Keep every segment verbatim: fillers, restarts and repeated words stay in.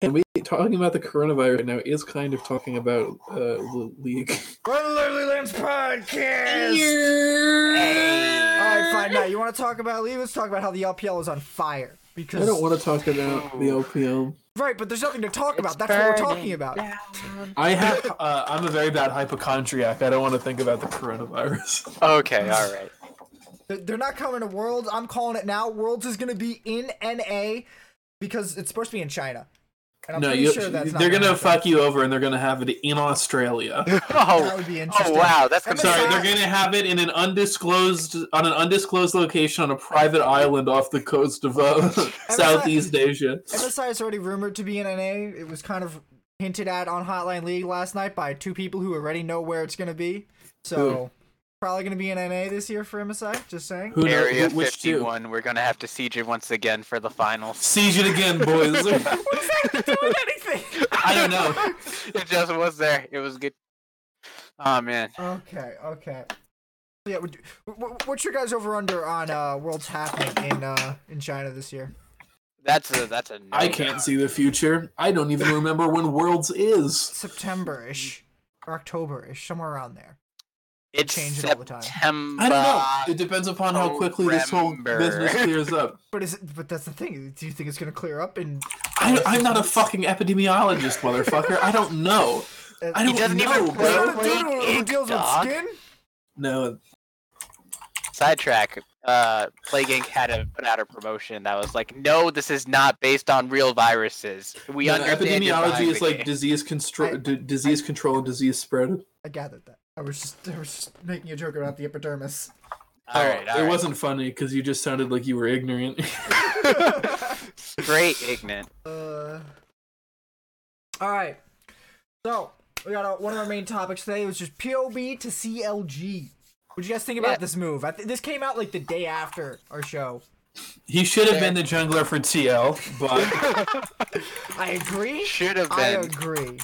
And we talking about the coronavirus right now is kind of talking about uh, the league. Run Literally Lance podcast. Yeah. All right, fine. Now you want to talk about league? Let's talk about how the L P L is on fire. Because I don't want to talk about the L P L. Right, but there's nothing to talk it's about. That's what we're talking about. Down. I have. Uh, I'm a very bad hypochondriac. I don't want to think about the coronavirus. Okay. All right. They're not coming to Worlds. I'm calling it now. Worlds is going to be in N A because it's supposed to be in China. And I'm no, pretty you, sure that's they're going to fuck you over, and they're going to have it in Australia. Oh, that would be interesting. Oh, wow. That's I'm sorry. They're going to have it in an undisclosed on an undisclosed location on a private island off the coast of uh, Southeast Asia. M S I is already rumored to be in N A. It was kind of hinted at on Hotline League last night by two people who already know where it's going to be. So... Ooh. Probably going to be in N A this year for M S I, just saying. Who Area who, fifty-one, two? We're going to have to siege it once again for the finals. Siege it again, boys. What does that do anything? I don't know. It just was there. It was good. Oh, man. Okay, okay. Yeah, what's your guys over-under on uh, Worlds happening in uh, in China this year? That's a... That's a no I can't job. see the future. I don't even remember when Worlds is. September-ish. Or October-ish. Somewhere around there. It's change it all the time. I don't know. It depends upon November. how quickly this whole business clears up. But is it, but that's the thing. Do you think it's going to clear up? And I, I'm not a fucking epidemiologist, motherfucker. I don't know. Uh, I don't he doesn't know, even bro. Play who deals with skin? No. Sidetrack. Uh, Plague Incorporated had to put out a promotion that was like, no, this is not based on real viruses. We no, understand epidemiology is like disease control, d- disease I, control, and disease spread. I gathered that. I was just, I was just making a joke about the epidermis. All right, all it right. wasn't funny because you just sounded like you were ignorant. Straight ignorant. Uh, all right, so we got a, one of our main topics today was just P O B to C L G. What do you guys think about yeah. this move? I th- this came out like the day after our show. He should have there. been the jungler for T L, but I agree. Should have been. I agree.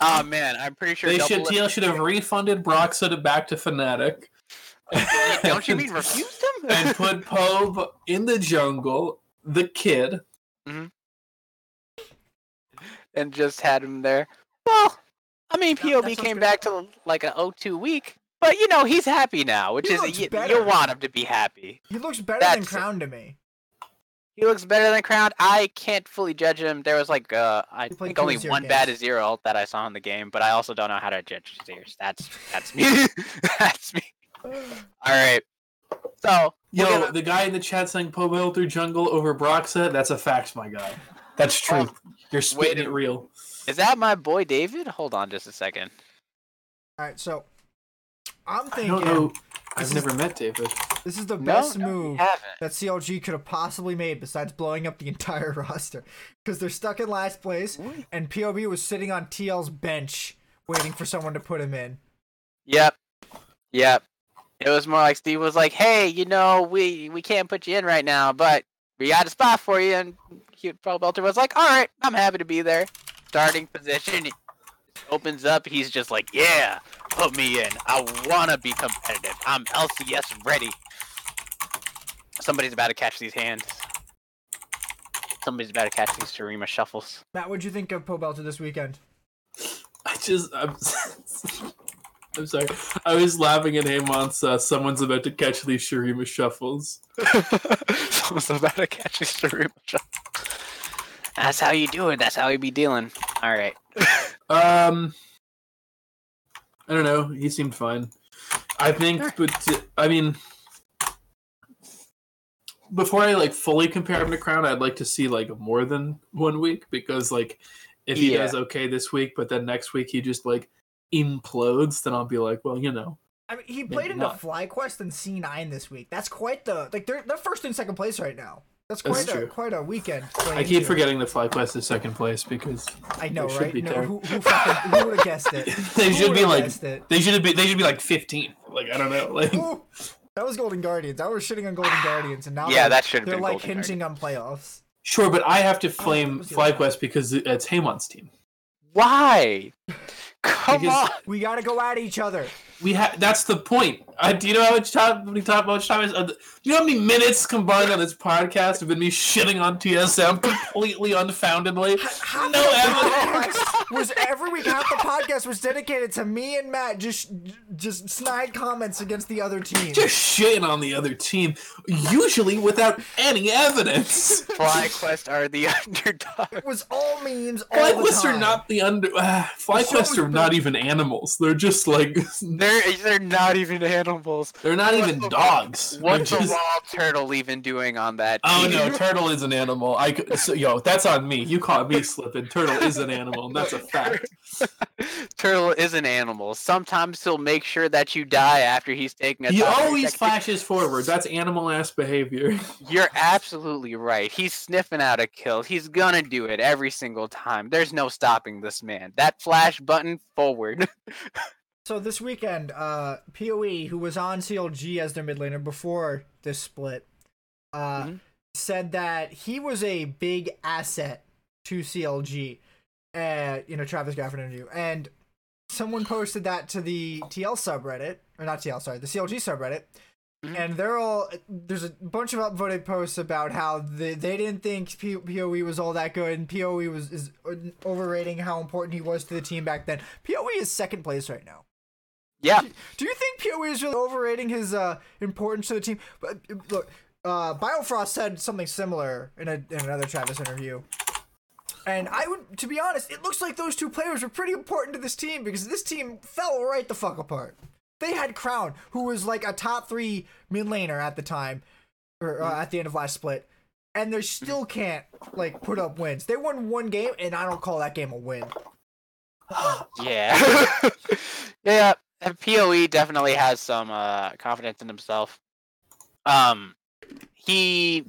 Oh man, I'm pretty sure they should. T L should have refunded Broxton back to Fnatic. Don't you mean refused him? And put Pobe in the jungle, the kid, mm-hmm. and just had him there. Well, I mean, no, P O B came back to like an oh two week, but you know he's happy now, which he is you, you want him to be happy. He looks better That's than Crown it. to me. He looks better than Crown. I can't fully judge him. There was like, uh, I think only one games. bad Azir ult that I saw in the game, but I also don't know how to judge Azir's. That's that's me. that's me. All right. So yo, gonna... the guy in the chat saying Pobe through jungle over Broxa. That's a fact, my guy. That's true. Oh, You're spitting it real. Is that my boy David? Hold on, just a second. All right. So I'm thinking. I don't know. I've never is... met David. This is the best no, no, move that C L G could have possibly made besides blowing up the entire roster. Because they're stuck in last place, and P O B was sitting on T L's bench waiting for someone to put him in. Yep. Yep. It was more like Steve was like, hey, you know, we, we can't put you in right now, but we got a spot for you. And Pro Belter was like, all right, I'm happy to be there. Starting position. It opens up. He's just like, yeah, put me in. I want to be competitive. I'm L C S ready. Somebody's about to catch these hands. Somebody's about to catch these Shurima shuffles. Matt, what'd you think of Poe Belter this weekend? I just... I'm, I'm sorry. I was laughing at Haymon's, uh, someone's about to catch these Shurima shuffles. Someone's about to catch these Shurima shuffles. That's how you do it. That's how you be dealing. All right. um... I don't know. He seemed fine. I think, but I mean, before I like fully compare him to Crown, I'd like to see like more than one week because like if he yeah. does okay this week, but then next week he just like implodes, then I'll be like, well, you know. I mean, he played into FlyQuest and C nine this week. That's quite the like they're they're first and second place right now. That's quite That's a true. quite a weekend. I keep forgetting that FlyQuest is second place because I know, right? Be no, who, who, who would have guessed it? they who should be like they should be they should be like fifteen. Like I don't know. Like Ooh, that was Golden Guardians. I was shitting on Golden Guardians, and now yeah, that should they're like Golden hinging Guardians. on playoffs. Sure, but I have to flame oh, FlyQuest because it's Haymon's team. Why? Come because on, we gotta go at each other. We have. That's the point. I, do you know how much time we talk about? How much time is, do you know how many minutes combined on this podcast have been me shitting on T S M completely unfoundedly? How, how no evidence. Was every week half the podcast was dedicated to me and Matt just just snide comments against the other team. Just shitting on the other team, usually without any evidence. FlyQuest are the underdog. It was all memes. All FlyQuest the time. are not the under. Uh, FlyQuest are not even animals. They're just like. They're they're not even animals. They're not what's even the, dogs. What's just... the raw turtle even doing on that team? Oh no, turtle is an animal. I so, yo, that's on me. You caught me slipping. Turtle is an animal, and that's a fact. Turtle is an animal. Sometimes he'll make sure that you die after he's taking a. He always flashes forward. That's animal ass behavior. You're absolutely right. He's sniffing out a kill. He's gonna do it every single time. There's no stopping this man. That flash button forward. So this weekend, uh, P O E, who was on C L G as their mid laner before this split, uh, mm-hmm. said that he was a big asset to C L G, uh, you know, Travis Gafford interview. And someone posted that to the T L subreddit, or not T L, sorry, the C L G subreddit. Mm-hmm. And they're all, there's a bunch of upvoted posts about how they, they didn't think P- PoE was all that good, and PoE was is overrating how important he was to the team back then. PoE is second place right now. Yeah. Do you think PoE is really overrating his uh, importance to the team? But look, uh, Biofrost said something similar in, a, in another Travis interview. And I would, to be honest, it looks like those two players were pretty important to this team because this team fell right the fuck apart. They had Crown, who was like a top three mid laner at the time, or uh, at the end of last split, and they still can't like put up wins. They won one game, and I don't call that game a win. yeah. yeah. And PoE definitely has some uh, confidence in himself. Um, he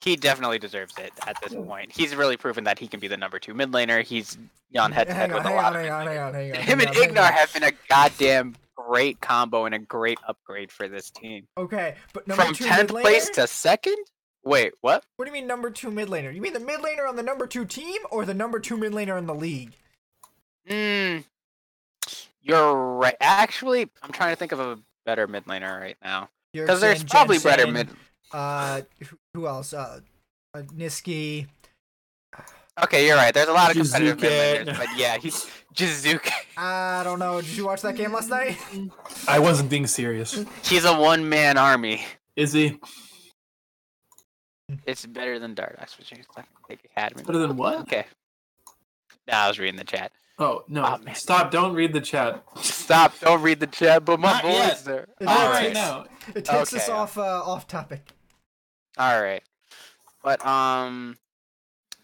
he definitely deserves it at this point. He's really proven that he can be the number two mid laner. He's gone head to head with on, a lot on, of. Hang on, hang on, hang on, hang Him on, and Ignar have been a goddamn great combo and a great upgrade for this team. Okay, but number from two tenth mid place to second. Wait, what? What do you mean number two mid laner? You mean the mid laner on the number two team or the number two mid laner in the league? Hmm. You're right. Actually, I'm trying to think of a better mid laner right now. Because there's probably Jensen, better mid. Uh, who else? Uh, Niski. Okay, you're right. There's a lot of competitive Jizuke. mid laners, but yeah, he's Jizuke. I don't know. Did you watch that game last night? I wasn't being serious. He's a one-man army. Is he? It's better than Dart. That's what you think it had. Better than what? Okay. No, I was reading the chat. Oh, no. Oh, stop. Don't read the chat. Stop. Don't read the chat, but my voice is there. All right. right now. It takes okay. us off uh, off topic. All right. But, um...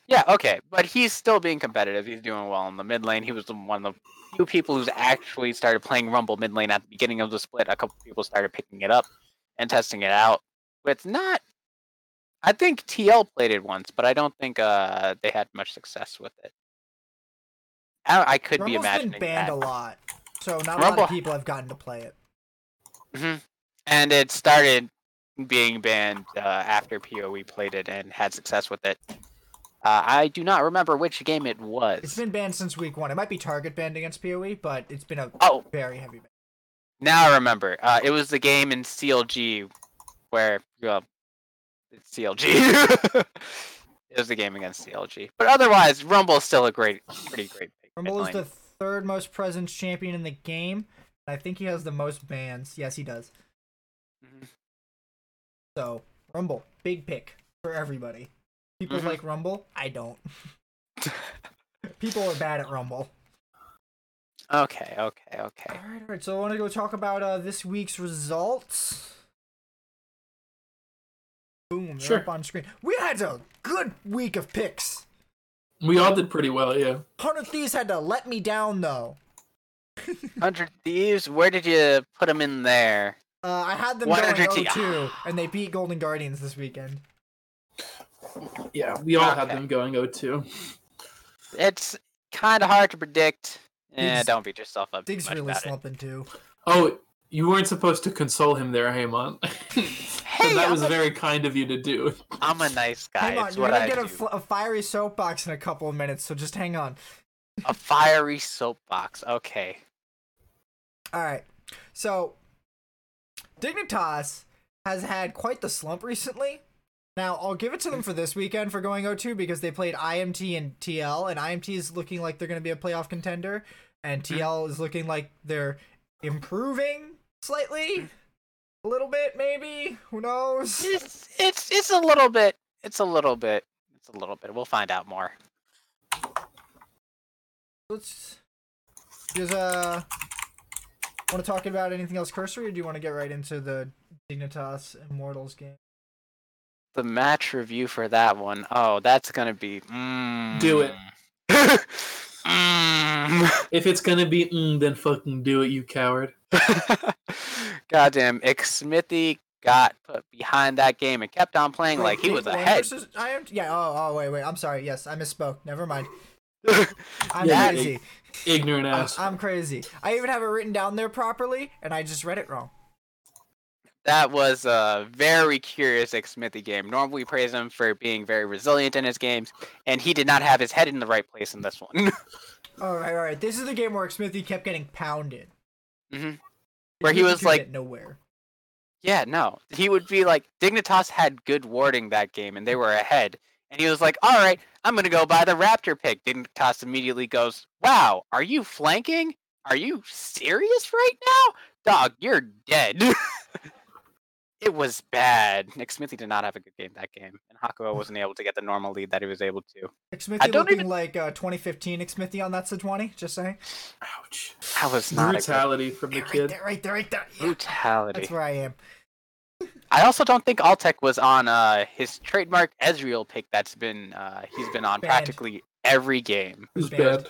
yeah, okay. But he's still being competitive. He's doing well in the mid lane. He was one of the few people who's actually started playing Rumble mid lane at the beginning of the split. A couple people started picking it up and testing it out. It's not... I think T L played it once, but I don't think uh, they had much success with it. I, I could Rumble's be imagining been banned that. a lot, so not Rumble. a lot of people have gotten to play it. Mm-hmm. And it started being banned uh, after PoE played it and had success with it. Uh, I do not remember which game it was. It's been banned since week one. It might be target banned against PoE, but it's been a oh. very heavy ban. Now I remember. Uh, it was the game in C L G where... well, it's C L G. It was the game against C L G. But otherwise, Rumble is still a great, pretty great pick. Rumble is the third most presence champion in the game. I think he has the most bans. Yes, he does. Mm-hmm. So, Rumble, big pick for everybody. People mm-hmm. like Rumble. I don't. People are bad at Rumble. Okay, okay, okay. All right, all right. So I want to go talk about uh, this week's results. Boom, sure. Up on screen. We had a good week of picks. We all did pretty well, yeah. one hundred Thieves had to let me down, though. one hundred Thieves? Where did you put them in there? Uh, I had them going oh two, and they beat Golden Guardians this weekend. Yeah, we all okay. had them going oh two. It's kind of hard to predict. Eh, don't beat yourself up Diggs too much really about slumping, it. too. Oh, you weren't supposed to console him there, Haemon. Hey, that I'm was a, very kind of you to do. I'm a nice guy. Hang on, it's you're what gonna I get a, fl- a fiery soapbox in a couple of minutes, so just hang on. A fiery soapbox. Okay. All right. So, Dignitas has had quite the slump recently. Now, I'll give it to them for this weekend for going oh two because they played I M T and T L, and I M T is looking like they're going to be a playoff contender, and T L is looking like they're improving slightly, a little bit maybe. Who knows? It's it's it's a little bit. It's a little bit. It's a little bit. We'll find out more. Let's just uh want to talk about anything else cursory, or do you want to get right into the Dignitas Immortals game? The match review for that one. Oh, that's gonna be mm. Do it. mm. If it's gonna be mm, then fucking do it, you coward. Goddamn, Ick Smithy got put behind that game and kept on playing wait, like he was ahead. I am yeah. Oh, oh, wait, wait. I'm sorry. Yes, I misspoke. Never mind. I'm yeah, crazy. Ignorant ass. I'm, I'm crazy. I even have it written down there properly, and I just read it wrong. That was a very curious Ick Smithy game. Normally we praise him for being very resilient in his games, and he did not have his head in the right place in this one. all right, all right. This is the game where Ick Smithy kept getting pounded. Mm-hmm. Where he, he was like... nowhere. Yeah, no. He would be like... Dignitas had good warding that game, and they were ahead. And he was like, all right, I'm going to go buy the Raptor pick. Dignitas immediately goes, wow, are you flanking? Are you serious right now? Dog, you're dead. It was bad. Ick Smithy did not have a good game that game, and Hakuo wasn't able to get the normal lead that he was able to. Ick Smithy looking even... like uh, twenty fifteen Ick Smithy on That's the twenty, just saying. Ouch. That was not brutality a good... from the right kid. There, right there, right there. Yeah. Brutality. That's where I am. I also don't think Altec was on uh, his trademark Ezreal pick that's been uh, he's been on banned. Practically every game. It was bad.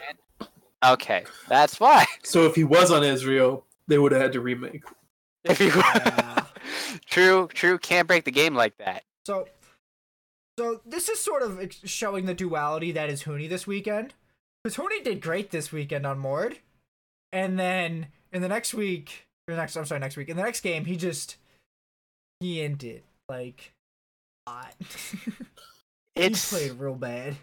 Okay, that's why. So if he was on Ezreal, they would have had to remake. If he was... Uh... True, true. Can't break the game like that. So, so this is sort of showing the duality that is Huni this weekend. Because Huni did great this weekend on Mord. And then in the next week, or next, I'm sorry, next week, in the next game, he just, he ended, like, a lot. It's, he played real bad.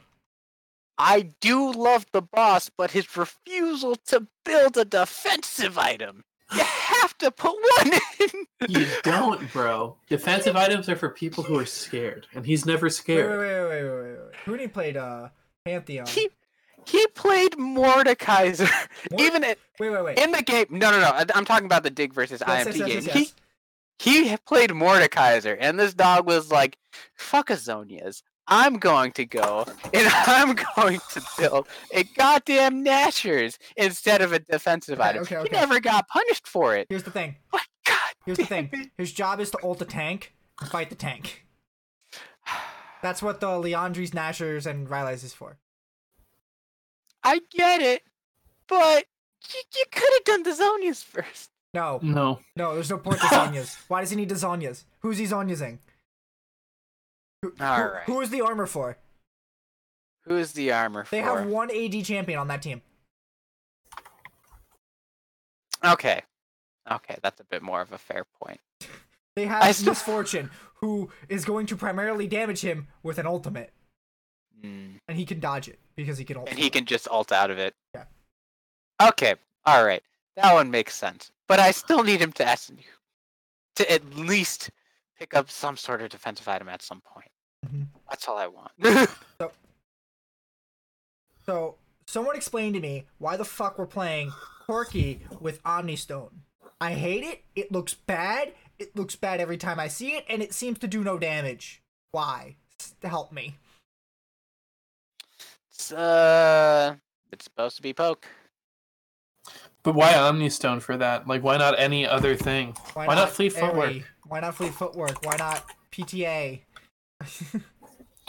I do love the boss, but his refusal to build a defensive item. You have to put one in. You don't, bro. Defensive items are for people who are scared, and he's never scared. Wait, wait, wait, wait, wait, wait. Huni played uh, Pantheon. He he played Mordekaiser. Mord- Even at, wait, wait, wait. In the game, no, no, no. I'm talking about the Dig versus yes, I M P yes, game. Yes, yes. He he played Mordekaiser, and this dog was like, "Fuck Azonias. I'm going to go, and I'm going to build a goddamn Nashor's instead of a defensive okay, item." Okay, okay. He never got punished for it. Here's the thing. What? God Here's the thing. It. His job is to ult the tank and fight the tank. That's what the Leandre's, Nashor's, and Rylai's is for. I get it, but you, you could have done the Zonias first. No. No. No, there's no point to Zonias. Why does he need the Zonias? Who's he Zonias-ing? Who, All right. who, who is the armor for? Who is the armor they for? They have one A D champion on that team. Okay. Okay, that's a bit more of a fair point. They have still... Misfortune, who is going to primarily damage him with an ultimate. Mm. And he can dodge it, because he can ult. And he can just ult out of it. Yeah. Okay, all right. That one makes sense. But I still need him to ask you to at least pick up some sort of defensive item at some point. Mm-hmm. That's all I want. so, so, someone explained to me why the fuck we're playing Corki with Omnistone. I hate it. It looks bad. It looks bad every time I see it, and it seems to do no damage. Why? Help me. It's, uh, it's supposed to be poke. But why Omnistone for that? Like, why not any other thing? Why, why not, not Fleet every... Footwork? Why not Fleet Footwork? Why not P T A?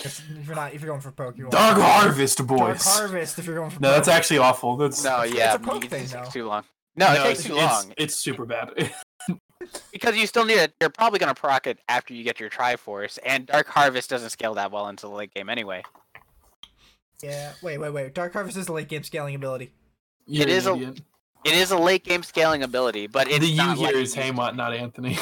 if you're not, if you're going for poke, you want Dark Harvest, boys. Dark Harvest. If you're going for no, poke. That's actually awful. That's no, it's, yeah, it's a poke thing, though. Too long. No, no, it takes too long. It's, it's super bad. Because you still need it. You're probably gonna proc it after you get your Triforce, and Dark Harvest doesn't scale that well into the late game anyway. Yeah. Wait, wait, wait. Dark Harvest is a late game scaling ability. You're it is idiot. a. It is a late game scaling ability, but it's the you not here is Haymat, not Anthony.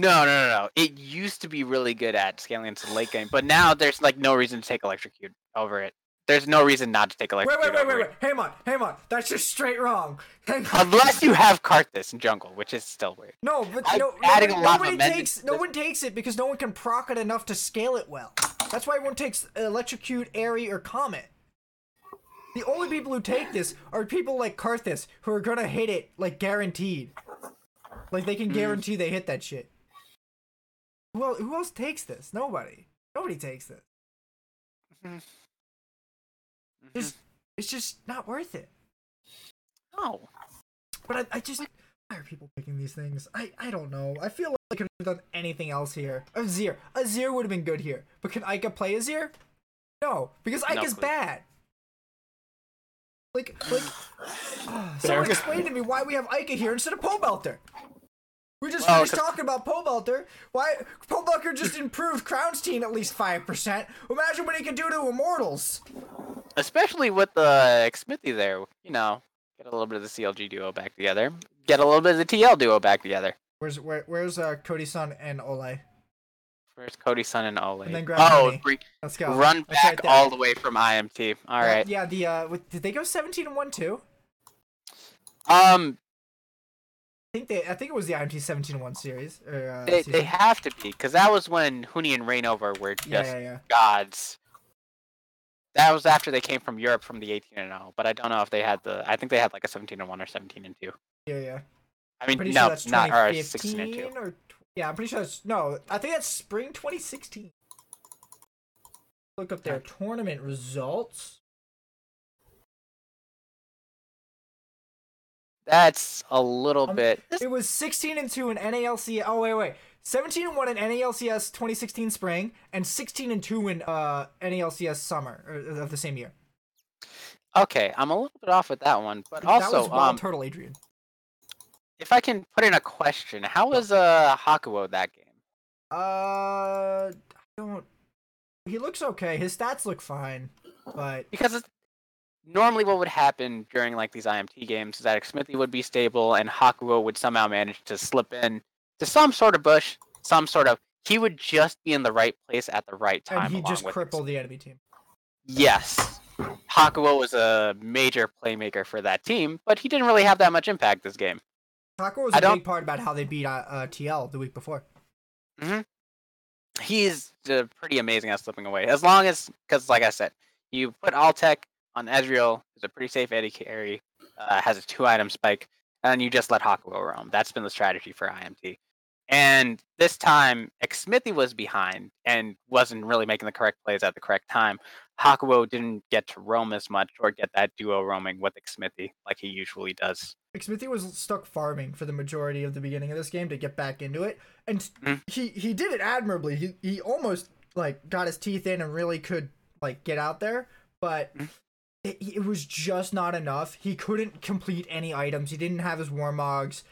No, no, no, no. It used to be really good at scaling into the late game, but now there's like no reason to take Electrocute over it. There's no reason not to take Electric. Wait, wait, wait, wait, wait. Hang on, hang on. That's just straight wrong. Hang on. Unless you have Karthus in jungle, which is still weird. No, but no, adding no, a lot nobody takes no one takes it because no one can proc it enough to scale it well. That's why everyone takes Electrocute, Airy, or Comet. The only people who take this are people like Karthus who are gonna hit it like guaranteed. Like they can guarantee mm. they hit that shit. Well, who else takes this? Nobody. Nobody takes this. Mm-hmm. Just, it's just not worth it. No. But I, I just... Why are people picking these things? I, I don't know. I feel like I could have done anything else here. Azir. Azir would have been good here. But can Ika play Azir? No. Because Ika's no, bad. Like, like... Oh, someone explain to me why we have Ika here instead of Pobelter. We just well, finished talking about Pobelter. Why... Pobelter just improved Crown's team at least five percent. Imagine what he can do to Immortals. Especially with the uh, Smithy there, you know, get a little bit of the C L G duo back together. Get a little bit of the T L duo back together. Where's where, where's uh, Cody-san and Ole? Where's Cody-san and Ole? And then grab oh, free. Let's go. Run Let's back all the way from I M T. All uh, right. Yeah. The uh, with, did they go seventeen and one too? Um, I think they. I think it was the I M T seventeen and one series. Or, uh, they season. They have to be because that was when Huni and Reignover were just yeah, yeah, yeah. gods. That was after they came from Europe from the eighteen and oh, but I don't know if they had the. I think they had like a seventeen and one or seventeen and two. Yeah, yeah. I mean, pretty no, sure that's not or sixteen and two. Or, yeah, I'm pretty sure that's no. I think that's spring twenty sixteen. Look up their tournament results. That's a little um, bit. It was sixteen and two in N A L C. Oh wait, wait. seventeen and one in N A L C S twenty sixteen spring and sixteen and two in uh, N A L C S summer or, of the same year. Okay, I'm a little bit off with that one, but that also was Wild um, Turtle Adrian. If I can put in a question, how was uh Hakuo that game? Uh, I don't. He looks okay. His stats look fine, but because it's... normally what would happen during like these I M T games is that Smithy would be stable and Hakuo would somehow manage to slip in. To some sort of bush, some sort of... He would just be in the right place at the right time. And he just crippled the enemy team. Yes. Hakuo was a major playmaker for that team, but he didn't really have that much impact this game. Hakuo was I a don't... big part about how they beat uh, uh, T L the week before. Mm-hmm. He's uh, pretty amazing at slipping away. As long as... Because, like I said, you put Altec on Ezreal, who's a pretty safe A D carry, uh, has a two-item spike, and you just let Hakuo roam. That's been the strategy for I M T. And this time, Smithy was behind and wasn't really making the correct plays at the correct time. Hakuo didn't get to roam as much or get that duo roaming with Smithy like he usually does. Smithy was stuck farming for the majority of the beginning of this game to get back into it. And mm-hmm. he, he did it admirably. He he almost like got his teeth in and really could like get out there. But mm-hmm. it, it was just not enough. He couldn't complete any items. He didn't have his Warmogs.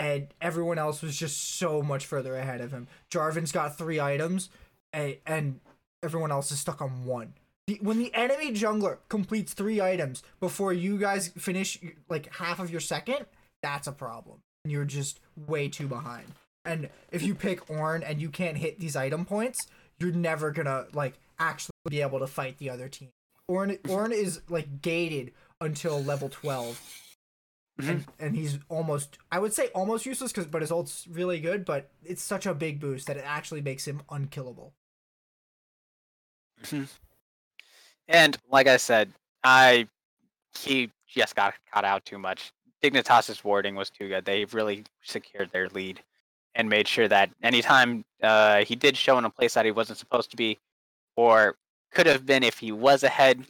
And everyone else was just so much further ahead of him. Jarvan's got three items, and, and everyone else is stuck on one. The, when the enemy jungler completes three items before you guys finish like half of your second, that's a problem. And you're just way too behind. And if you pick Ornn and you can't hit these item points, you're never gonna like actually be able to fight the other team. Ornn, Ornn is like gated until level twelve. And, and he's almost, I would say almost useless, cause, but his ult's really good, but it's such a big boost that it actually makes him unkillable. And like I said, I he just got caught out too much. Dignitas' warding was too good. They really secured their lead and made sure that anytime uh, he did show in a place that he wasn't supposed to be, or could have been if he was ahead,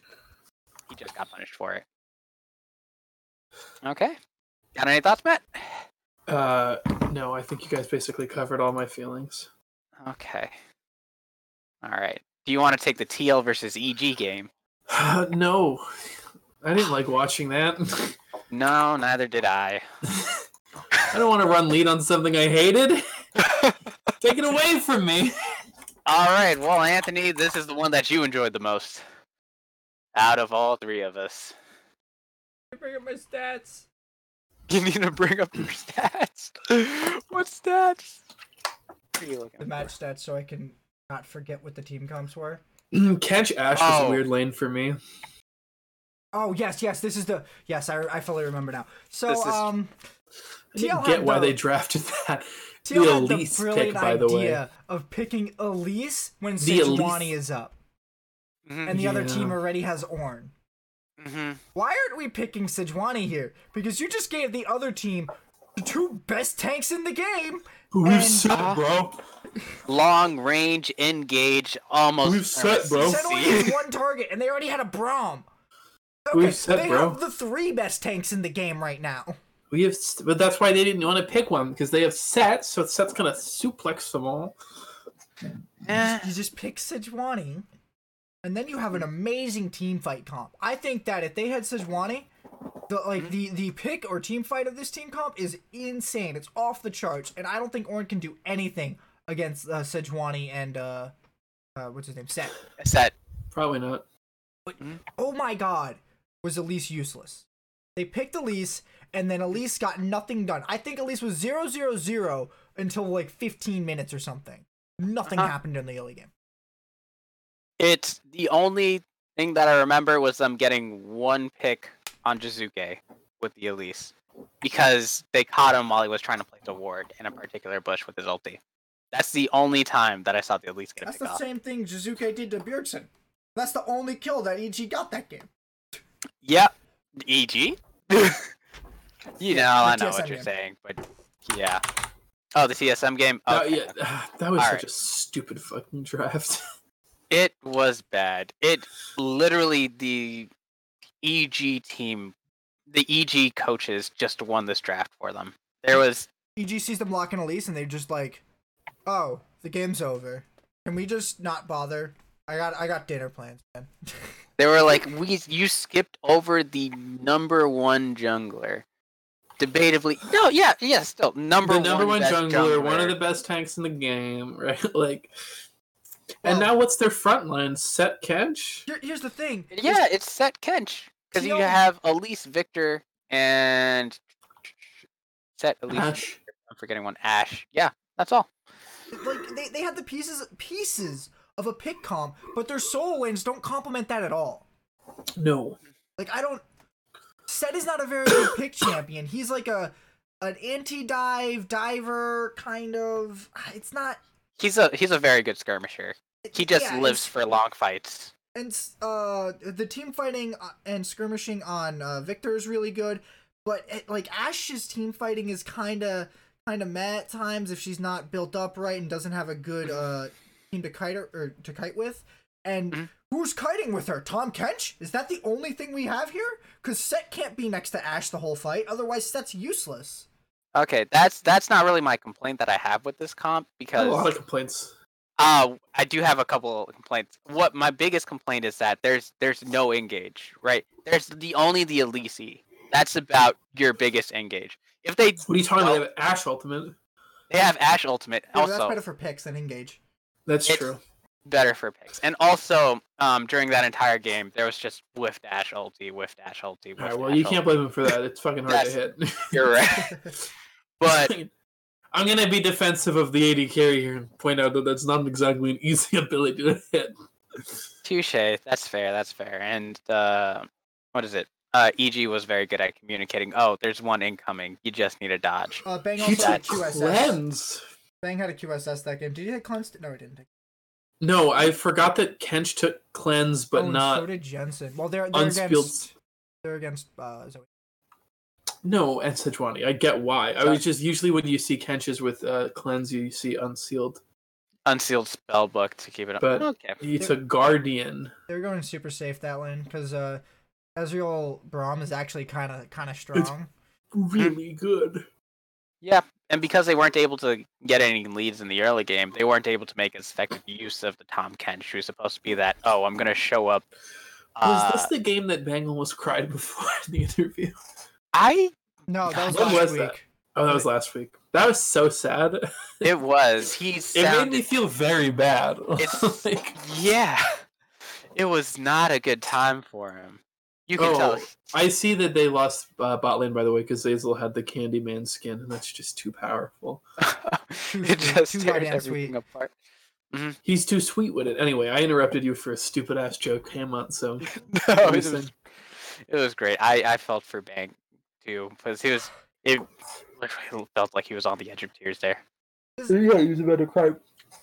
he just got punished for it. Okay. Got any thoughts, Matt? Uh, no, I think you guys basically covered all my feelings. Okay. All right. Do you want to take the T L versus E G game? Uh, no. I didn't like watching that. No, neither did I. I don't want to run lead on something I hated. Take it away from me. All right. Well, Anthony, this is the one that you enjoyed the most out of all three of us. Bring up my stats. You need to bring up your stats. What stats? What are you looking the match for? Stats, so I can not forget what the team comps were. Catch Ash oh. is a weird lane for me. Oh, yes, yes, this is the... Yes, I, I fully remember now. So, is, um... I didn't get why the, they drafted that. Teal the Elise the brilliant pick, by the way. Of picking Elise when Sejuani is up. Mm-hmm. And the yeah. other team already has Ornn. Mm-hmm. Why aren't we picking Sejuani here? Because you just gave the other team the two best tanks in the game. We've and, set, uh, bro. Long range, engage, almost... We've set, bro. Set only one target, and they already had a Braum. Okay, We've set, they bro. have the three best tanks in the game right now. We have, but that's why they didn't want to pick one, because they have Set, so Set's gonna suplex them all. Eh. You just pick Sejuani, and then you have an amazing team fight comp. I think that if they had Sejuani, the like the, the pick or team fight of this team comp is insane. It's off the charts, and I don't think Ornn can do anything against uh, Sejuani and uh, uh, what's his name, Set. Set, probably not. But, oh my God. Was Elise useless? They picked Elise, and then Elise got nothing done. I think Elise was zero zero zero until like fifteen minutes or something. Nothing uh-huh. happened in the early game. It's the only thing that I remember was them getting one pick on Jizuke with the Elise, because they caught him while he was trying to place a ward in a particular bush with his ulti. That's the only time that I saw the Elise get a That's pick the off. Same thing Jizuke did to Bjergsen. That's the only kill that E G got that game. Yeah, E G? You know, yeah, I know T S M what you're game. saying, but yeah. Oh, the T S M game? Okay. Uh, yeah. That was All such right. a stupid fucking draft. It was bad. It literally, the E G team, the E G coaches just won this draft for them. There was... E G sees them locking Elise, and they're just like, oh, the game's over. Can we just not bother? I got I got dinner plans, man. They were like, we you skipped over the number one jungler, debatably. No, yeah, yeah, still number the number one, one jungler, jungler, one of the best tanks in the game, right? Like, well, and now what's their front line? Set, Kench. Here, here's the thing. Yeah, it's, it's Set, Kench, because you have Elise, Victor, and Set, Elise. Ash. I'm forgetting one. Ash. Yeah, that's all. Like they they had the pieces pieces. of a pick comp, but their solo lanes don't complement that at all. No. Like, I don't... Set is not a very good pick champion. He's like a an anti-dive, diver, kind of... It's not... He's a he's a very good skirmisher. He just yeah, lives for long fights. And uh, the team fighting and skirmishing on uh, Victor is really good, but it, like Ash's team fighting is kind of kind of meh at times if she's not built up right and doesn't have a good... Uh, team to kite her, or to kite with, and mm-hmm. who's kiting with her? Tom Kench? Is that the only thing we have here? Because Set can't be next to Ash the whole fight, otherwise Set's useless. Okay, that's that's not really my complaint that I have with this comp, because a lot of complaints. Uh I do have a couple of complaints. What my biggest complaint is that there's there's no engage, right? There's the only the Elise. That's about your biggest engage. If they what are you talking about? They have Ash Ultimate. They have Ash Ultimate. Yeah, also, that's better for picks than engage. That's it's true. Better for picks. And also, um, during that entire game, there was just whiff dash ulti, whiff dash ulti, whiff All right, well, you ulti. Can't blame him for that. It's fucking hard to hit. You're right. But I'm going to be defensive of the A D carry here and point out that that's not exactly an easy ability to hit. Touche. That's fair. That's fair. And uh, what is it? Uh, E G was very good at communicating, oh, there's one incoming. You just need a dodge. Uh, Bang also had Q S S. Cleanse. Bang had a Q S S that game. Did you take Cleanse? No, I didn't take it. No, I forgot that Kench took Cleanse, but oh, not... so did Jensen. Well, they're, they're Unspieled... against... They're against uh, Zoe. No, and Sejuani. I get why. Sorry. I was just... Usually when you see Kenches with uh, Cleanse, you see Unsealed. Unsealed Spellbook to keep it up. But okay. he they're... took Guardian. They're going super safe that lane, because uh, Ezreal Braum is actually kind of kind of strong. It's really good. Yeah. And because they weren't able to get any leads in the early game, they weren't able to make as effective use of the Tom Kench, who's supposed to be that, oh, I'm going to show up. Uh... Was this the game that Bang almost cried before in the interview? I... No, that was when last was week. That? Oh, that was last week. That was so sad. It was. He sounded... It made me feel very bad. It's... like... Yeah. It was not a good time for him. You can oh, tell. I see that they lost uh, bot lane, by the way, because Azal had the Candyman skin, and that's just too powerful. It just tears everything apart. Mm-hmm. He's too sweet with it. Anyway, I interrupted you for a stupid ass joke, Hamon. So no, it was, it was great. I, I felt for Bang too, because he was it literally felt like he was on the edge of tears there. Yeah, he was about to cry.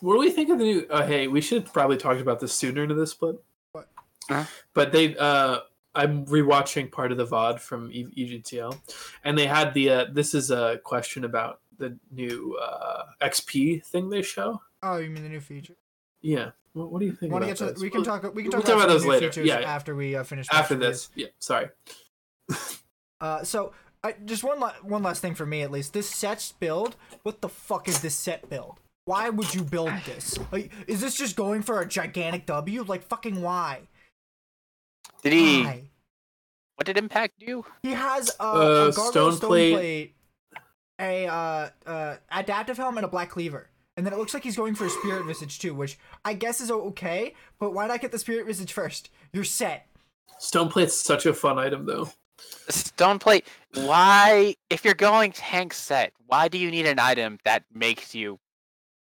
What do we think of the new? Uh, hey, we should probably talk about this sooner into this, but what? Huh? But they. Uh, I'm rewatching part of the V O D from E G T L, and they had the. Uh, this is a question about the new uh, X P thing they show. Oh, you mean the new feature? Yeah. What, what do you think? About get to, we can talk. We can talk, we'll about, talk about those later. Yeah, yeah. After we uh, finish. After this. Reviews. Yeah. Sorry. uh. So. I, just one la- one last thing for me, at least. This set's build, what the fuck is this set build? Why would you build this? Like, is this just going for a gigantic W? Like, fucking why? Did he... Why? What did Impact do? He has a, uh, a stone, stone plate, plate a uh, uh, adaptive helm, and a black cleaver. And then it looks like he's going for a spirit visage, too, which I guess is okay, but why not get the spirit visage first? You're set. Stone plate's such a fun item, though. Stone plate. Why, if you're going tank set, why do you need an item that makes you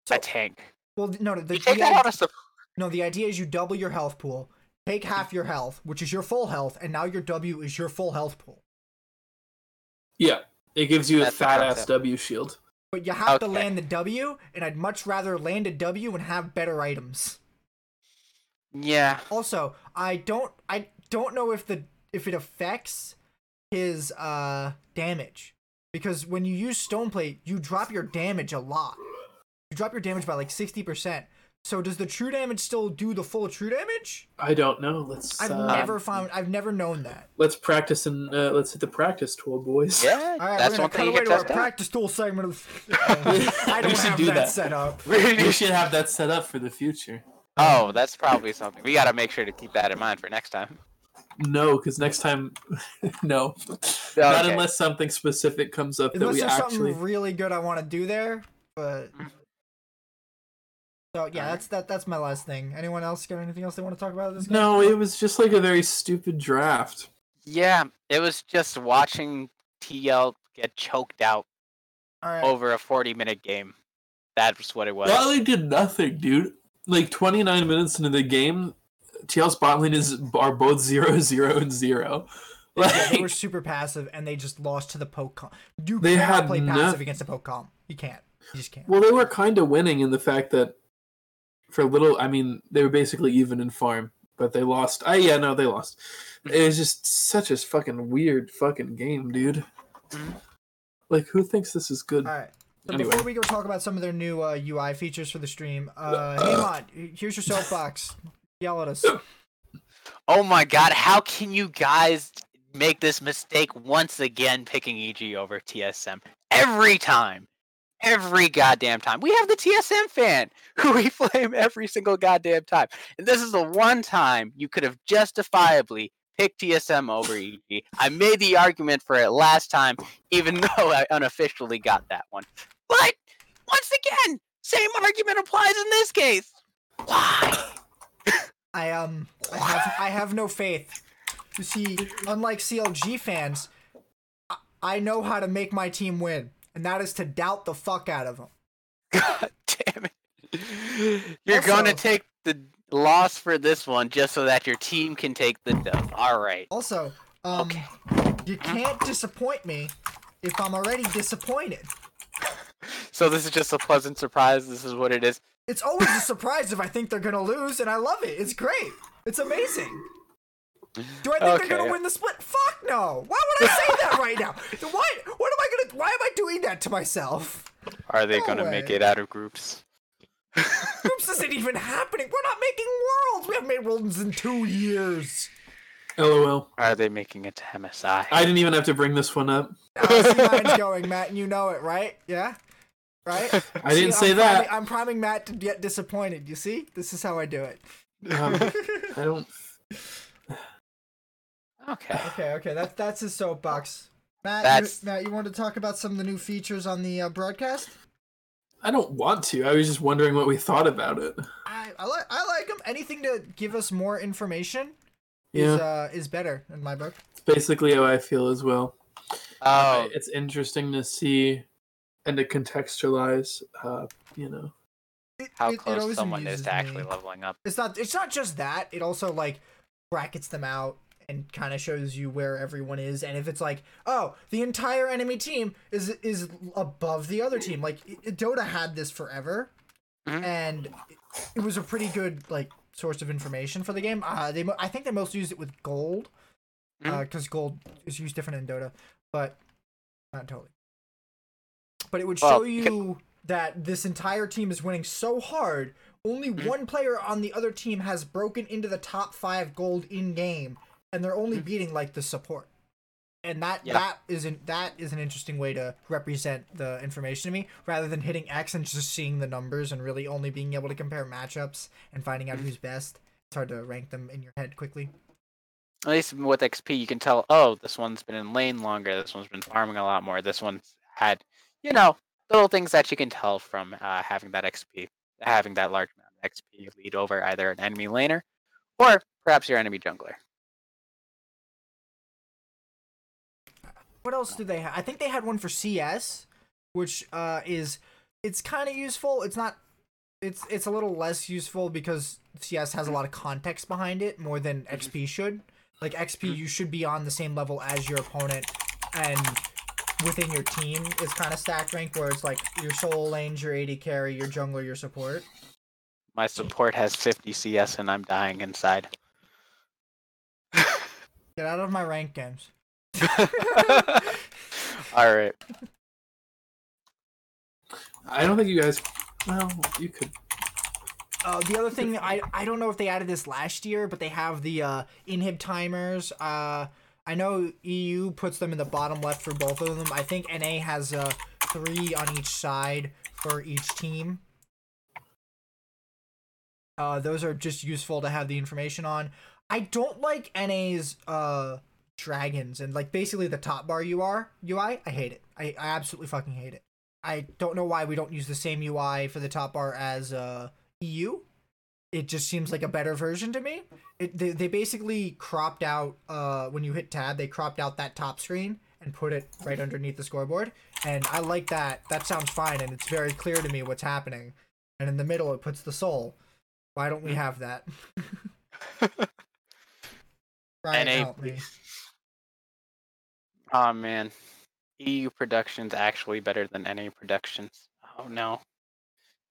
so, a tank? Well, no, the, you take the, that out of stuff. No, the idea is you double your health pool, take half your health, which is your full health, and now your W is your full health pool. Yeah, it gives you That's a fat ass W shield. But you have okay. to land the W, and I'd much rather land a W and have better items. Yeah. Also, I don't, I don't know if the if it affects his uh damage, because when you use stone plate you drop your damage a lot. You drop your damage by like sixty percent. So does the true damage still do the full true damage? I don't know. Let's I've uh, never found I've never known that. Let's practice and uh, let's hit the practice tool, boys. Yeah. All right, that's one thing you can test out. Practice tool segment of I don't have do that, that set up. We should have that set up for the future. Oh, that's probably something. We got to make sure to keep that in mind for next time. No, because next time, no, okay. Not unless something specific comes up unless that we there's actually something really good I want to do there. But so yeah, that's that. That's my last thing. Anyone else got anything else they want to talk about? This game? No, it was just like a very stupid draft. Yeah, it was just watching T L get choked out right. over a forty-minute game. That's what it was. Well, they did nothing, dude. Like twenty-nine minutes into the game. T L's bot lane is are both zero, zero, and zero. Like, yeah, they were super passive, and they just lost to the poke comp. You they cannot had play no... passive against the poke comp. You can't. You just can't. Well, they were kind of winning in the fact that for little, I mean, they were basically even in farm, but they lost. Oh, yeah, no, they lost. It was just such a fucking weird fucking game, dude. Like, who thinks this is good? All right. So anyway. Before we go talk about some of their new uh, U I features for the stream, uh, uh... Hamon, here's your soapbox. Yell at us. Oh my god, how can you guys make this mistake once again picking E G over T S M? Every time. Every goddamn time. We have the T S M fan who we flame every single goddamn time. And this is the one time you could have justifiably picked T S M over E G. I made the argument for it last time, even though I unofficially got that one. But, once again, same argument applies in this case. Why? I um I have I have no faith. You see, unlike C L G fans, I, I know how to make my team win, and that is to doubt the fuck out of them. God damn it! You're also, gonna take the loss for this one just so that your team can take the dub. All right. Also, um, okay. You can't disappoint me if I'm already disappointed. So this is just a pleasant surprise. This is what it is. It's always a surprise if I think they're going to lose, and I love it. It's great. It's amazing. Do I think okay. they're going to win the split? Fuck no. Why would I say that right now? Why What am I going to why am I doing that to myself? Are they no going to make it out of groups? Groups isn't even happening. We're not making worlds. We haven't made worlds in two years. LOL. Are they making it to M S I? I didn't even have to bring this one up. I see mine's going, Matt, and you know it, right? Yeah? Right? I see, didn't say I'm that. Priming, I'm priming Matt to get disappointed. You see, this is how I do it. Um, I don't. Okay. Okay. Okay. That's that's his soapbox. Matt, that's... You, Matt, you wanted to talk about some of the new features on the uh, broadcast? I don't want to. I was just wondering what we thought about it. I I like I like them. Anything to give us more information yeah. is uh, is better in my book. It's basically how I feel as well. Oh, um, it's interesting to see. And to contextualize, uh, you know, it, how it, close it someone is to actually me. leveling up. It's not. It's not just that. It also like brackets them out and kind of shows you where everyone is. And if it's like, oh, the entire enemy team is is above the other team. Like it, Dota had this forever, mm-hmm. and it, it was a pretty good like source of information for the game. Uh, they I think they mostly used it with gold, because mm-hmm. uh, gold is used different in Dota, but not totally. But it would show well, you can... that this entire team is winning so hard. Only mm-hmm. one player on the other team has broken into the top five gold in game, and they're only mm-hmm. beating like the support. And that yeah. that isn't that is an interesting way to represent the information to me, rather than hitting X and just seeing the numbers and really only being able to compare matchups and finding out mm-hmm. who's best. It's hard to rank them in your head quickly. At least with X P, you can tell. Oh, this one's been in lane longer. This one's been farming a lot more. This one's had. You know, little things that you can tell from uh, having that X P, having that large amount of X P lead over either an enemy laner or perhaps your enemy jungler. What else do they have? I think they had one for C S, which uh, is, it's kind of useful. It's not, it's it's a little less useful because C S has a lot of context behind it more than X P should. Like X P, you should be on the same level as your opponent, and within your team is kind of stack rank, where it's like your solo lanes, your A D carry, your jungler, your support. My support has fifty C S and I'm dying inside. Get out of my ranked games. Alright. I don't think you guys... Well, you could... Uh, the other thing, I, I don't know if they added this last year, but they have the uh, inhib timers. Uh... I know E U puts them in the bottom left for both of them. I think N A has uh, three on each side for each team. Uh, those are just useful to have the information on. I don't like N A's uh, dragons and like basically the top bar U I. I hate it. I, I absolutely fucking hate it. I don't know why we don't use the same U I for the top bar as uh, E U. It just seems like a better version to me. It, they, they basically cropped out, uh, when you hit tab, they cropped out that top screen and put it right underneath the scoreboard. And I like that. That sounds fine, and it's very clear to me what's happening. And in the middle, it puts the soul. Why don't we have that? Brian, N A, help me. Aw, oh, man. E U production's actually better than N A productions. Oh, no.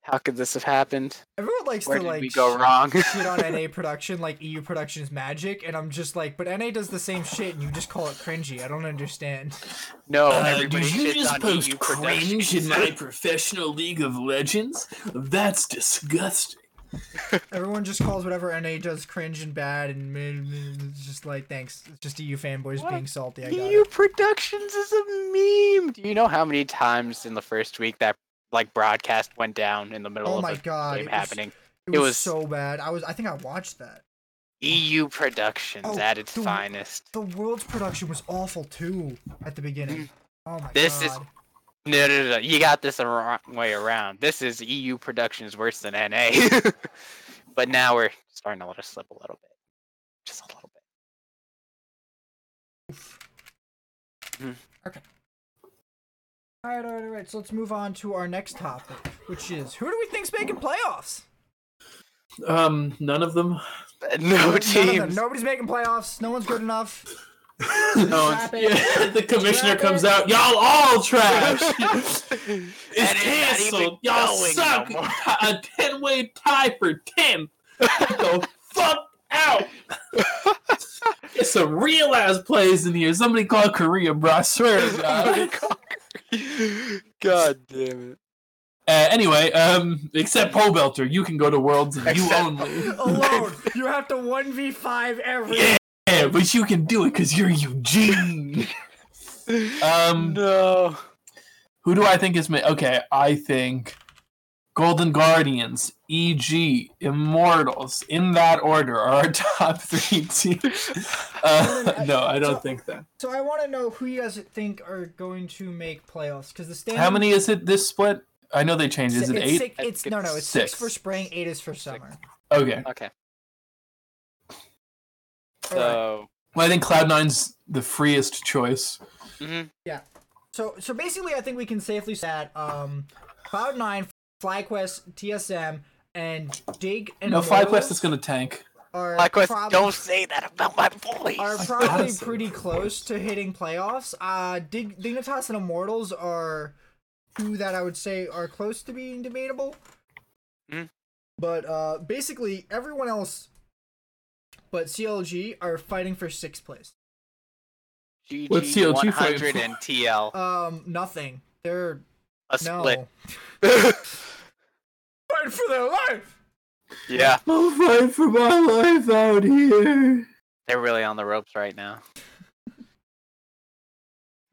How could this have happened? Everyone likes Where to like we go wrong? shit on N A production, like E U production is magic, and I'm just like, but N A does the same shit, and you just call it cringy. I don't understand. No, uh, everybody did you shits just on post E U cringe in my professional League of Legends? That's disgusting. Everyone just calls whatever N A does cringe and bad, and it's just like, thanks. It's just E U fanboys what? being salty. I got E U it. Productions is a meme. Do you know how many times in the first week that? Like broadcast went down in the middle oh of my God. game it was, happening. It was, it was so bad. I was. I think I watched that. E U Productions oh, at its the, finest. The world's production was awful too at the beginning. Oh my this God. This is no, no, no. You got this the wrong way around. This is E U Productions worse than N A. But now we're starting to let it slip a little bit, just a little bit. Mm. Okay. All right, all right, all right. So let's move on to our next topic, which is who do we think's making playoffs? Um, none of them. No team. Nobody's making playoffs. No one's good enough. No. Yeah, the commissioner comes out. Y'all all trash. It's canceled. Y'all suck. No a ten-way tie for ten. Get the fuck out. It's some real ass plays in here. Somebody call Korea, bro. I swear to God. God damn it. Uh, anyway, um, except Pole Belter, you can go to Worlds and except you only. Alone. You have to one v five every. Yeah, but you can do it because you're Eugene. um, no. Who do I think is. Ma- okay, I think Golden Guardians, E G, Immortals, in that order, are our top three teams. Uh, no, I don't so, think that. So I want to know who you guys think are going to make playoffs. Because the standard. How many is it this split? I know they changed. Is it it's eight? Six, it's, no, no, it's six. six for spring, eight is for summer. Six. Okay. Okay. So. Well, I think Cloud nine's the freest choice. Mm-hmm. Yeah. So, so basically, I think we can safely say that um, Cloud nine FlyQuest, T S M, and Dig and No, FlyQuest is going to tank. FlyQuest, prob- don't say that about my boys! Are probably pretty close to hitting playoffs. Uh, Dig- Dignitas and Immortals are two that I would say are close to being debatable. Mm. But uh, basically, everyone else but C L G are fighting for sixth place. G G What's C L G fighting and T L? Um, nothing. They're... A split. No. Fight for their life! Yeah. I'll fight for my life out here. They're really on the ropes right now.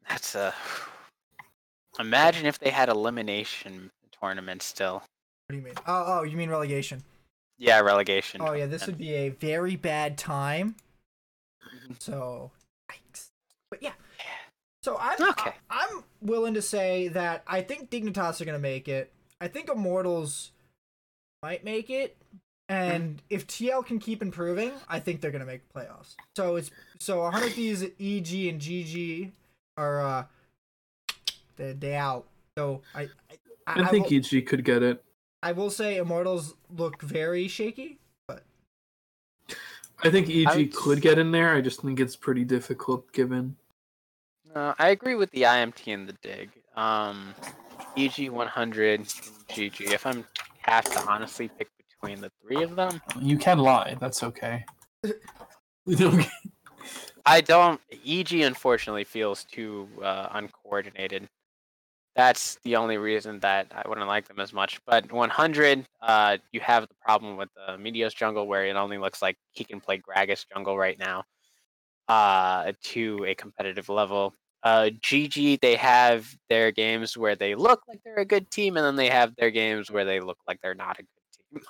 That's a... Imagine if they had elimination tournament still. What do you mean? Oh, oh, you mean relegation. Yeah, relegation. Oh, yeah, this would be a very bad time. So, yikes. But yeah. So I'm, okay. I'm willing to say that I think Dignitas are going to make it. I think Immortals might make it. And mm-hmm. if T L can keep improving, I think they're going to make playoffs. So it's so one hundred Thieves, E G, and G G are uh, they're, they're out. So I... I I, I think I will, E G could get it. I will say Immortals look very shaky, but... I think E G I would... could get in there. I just think it's pretty difficult given. Uh, I agree with the I M T and the Dig. Um, E G one hundred and G G. If I'm have to honestly pick between the three of them... You can lie. That's okay. I don't... E G, unfortunately, feels too uh, uncoordinated. That's the only reason that I wouldn't like them as much. But one hundred, uh, you have the problem with the Meteos jungle where it only looks like he can play Gragas jungle right now uh, to a competitive level. Uh, G G, they have their games where they look like they're a good team, and then they have their games where they look like they're not a good team.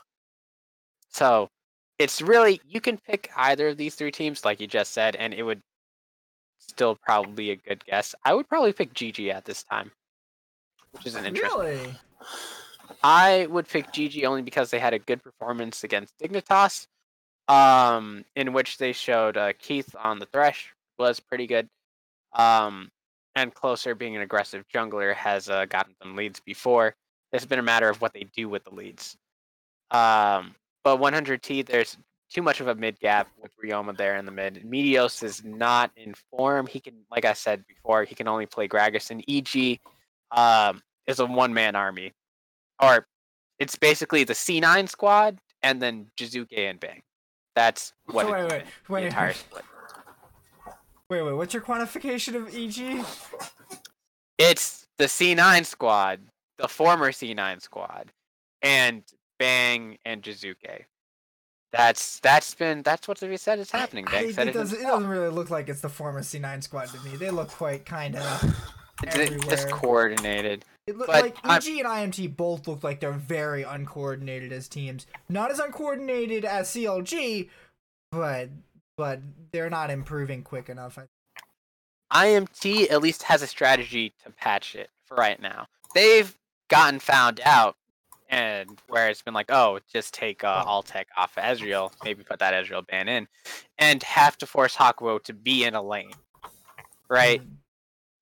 So it's really, you can pick either of these three teams, like you just said, and it would still probably be a good guess. I would probably pick G G at this time. Which is an interesting. Really? I would pick G G only because they had a good performance against Dignitas, um, in which they showed uh, Keith on the Thresh was pretty good, um, and Closer, being an aggressive jungler, has uh, gotten some leads before. It's been a matter of what they do with the leads. Um, but one hundred T, there's too much of a mid gap with Ryoma there in the mid. Meteos is not in form. He can, like I said before, he can only play Gragas, and E G. Um, is a one-man army. Or, it's basically the C nine squad, and then Jizuke and Bang. That's what so it, wait, wait, the wait, entire wait. split. Wait, wait, what's your quantification of E G? It's the C nine squad, the former C nine squad, and Bang and Jizuke. That's, that's been, that's what they said is happening. Bang I, said it, it, doesn't, it doesn't really look like it's the former C nine squad to me. They look quite kind of... It's just coordinated. It looked but like E G I'm... and I M T both looked like they're very uncoordinated as teams. Not as uncoordinated as C L G, but but they're not improving quick enough. I M T at least has a strategy to patch it for right now. They've gotten found out, and where it's been like, oh, just take uh, Altec off of Ezreal, maybe put that Ezreal ban in, and have to force Hakuo to be in a lane, right? Mm.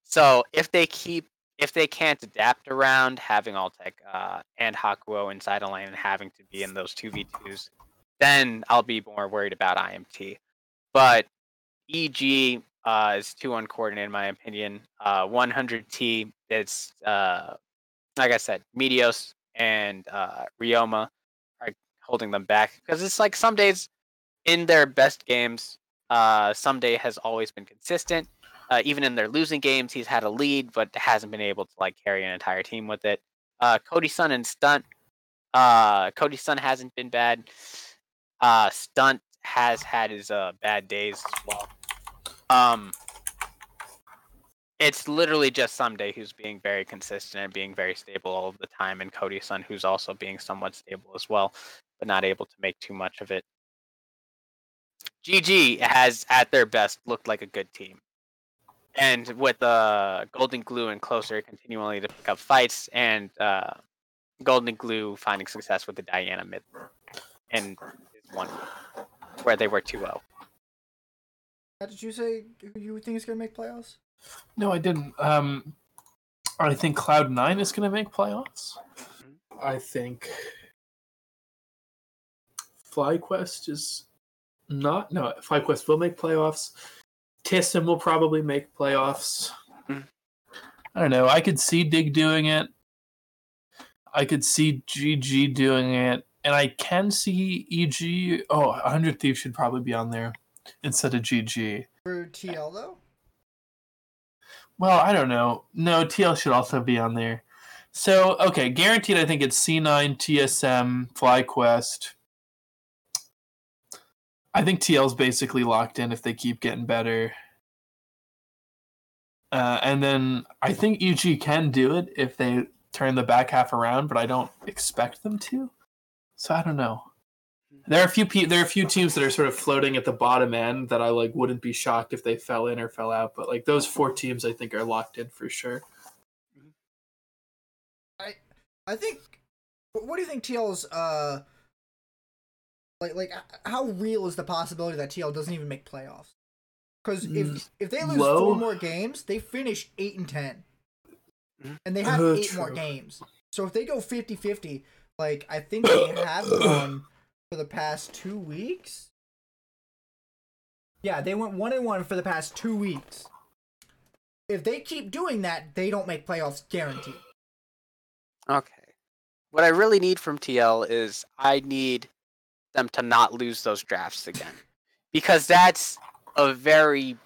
So if they keep, if they can't adapt around having Altec uh, and Hakuo inside a lane and having to be in those two v twos, then I'll be more worried about I M T. But E G uh, is too uncoordinated in my opinion. Uh, one hundred T, it's uh, like I said, Meteos and uh, Ryoma are holding them back because it's like some days in their best games, uh, Someday has always been consistent. Uh, even in their losing games, he's had a lead, but hasn't been able to like carry an entire team with it. Uh, Cody Sun and Stunt. Uh, Cody Sun hasn't been bad. Uh, Stunt has had his uh, bad days as well. Um, it's literally just Someday who's being very consistent and being very stable all of the time, and Cody Sun who's also being somewhat stable as well, but not able to make too much of it. G G has, at their best, looked like a good team. And with uh, Golden Glue and Closer continually to pick up fights, and uh, Golden Glue finding success with the Diana mid, and is one where they were two oh. How did you say who you think is going to make playoffs? No, I didn't. Um, I think Cloud nine is going to make playoffs. Mm-hmm. I think FlyQuest is not. No, FlyQuest will make playoffs. T S M will probably make playoffs. I don't know. I could see Dig doing it. I could see G G doing it. And I can see E G. Oh, one hundred Thieves should probably be on there instead of G G. For T L, though? Well, I don't know. No, T L should also be on there. So, okay, guaranteed I think it's C nine, T S M, FlyQuest. I think T L's basically locked in if they keep getting better. Uh, and then I think E G can do it if they turn the back half around, but I don't expect them to. So I don't know. There are a few pe- there are a few teams that are sort of floating at the bottom end that I like wouldn't be shocked if they fell in or fell out, but like those four teams I think are locked in for sure. I I think what do you think T L's uh like like how real is the possibility that T L doesn't even make playoffs? Cuz if if they lose Low. four more games, they finish eight and ten. And they have uh, eight true. more games. So if they go fifty-fifty, like I think they have gone for the past two weeks. Yeah, they went one and one for the past two weeks. If they keep doing that, they don't make playoffs guaranteed. Okay. What I really need from T L is I need them to not lose those drafts again. Because that's a very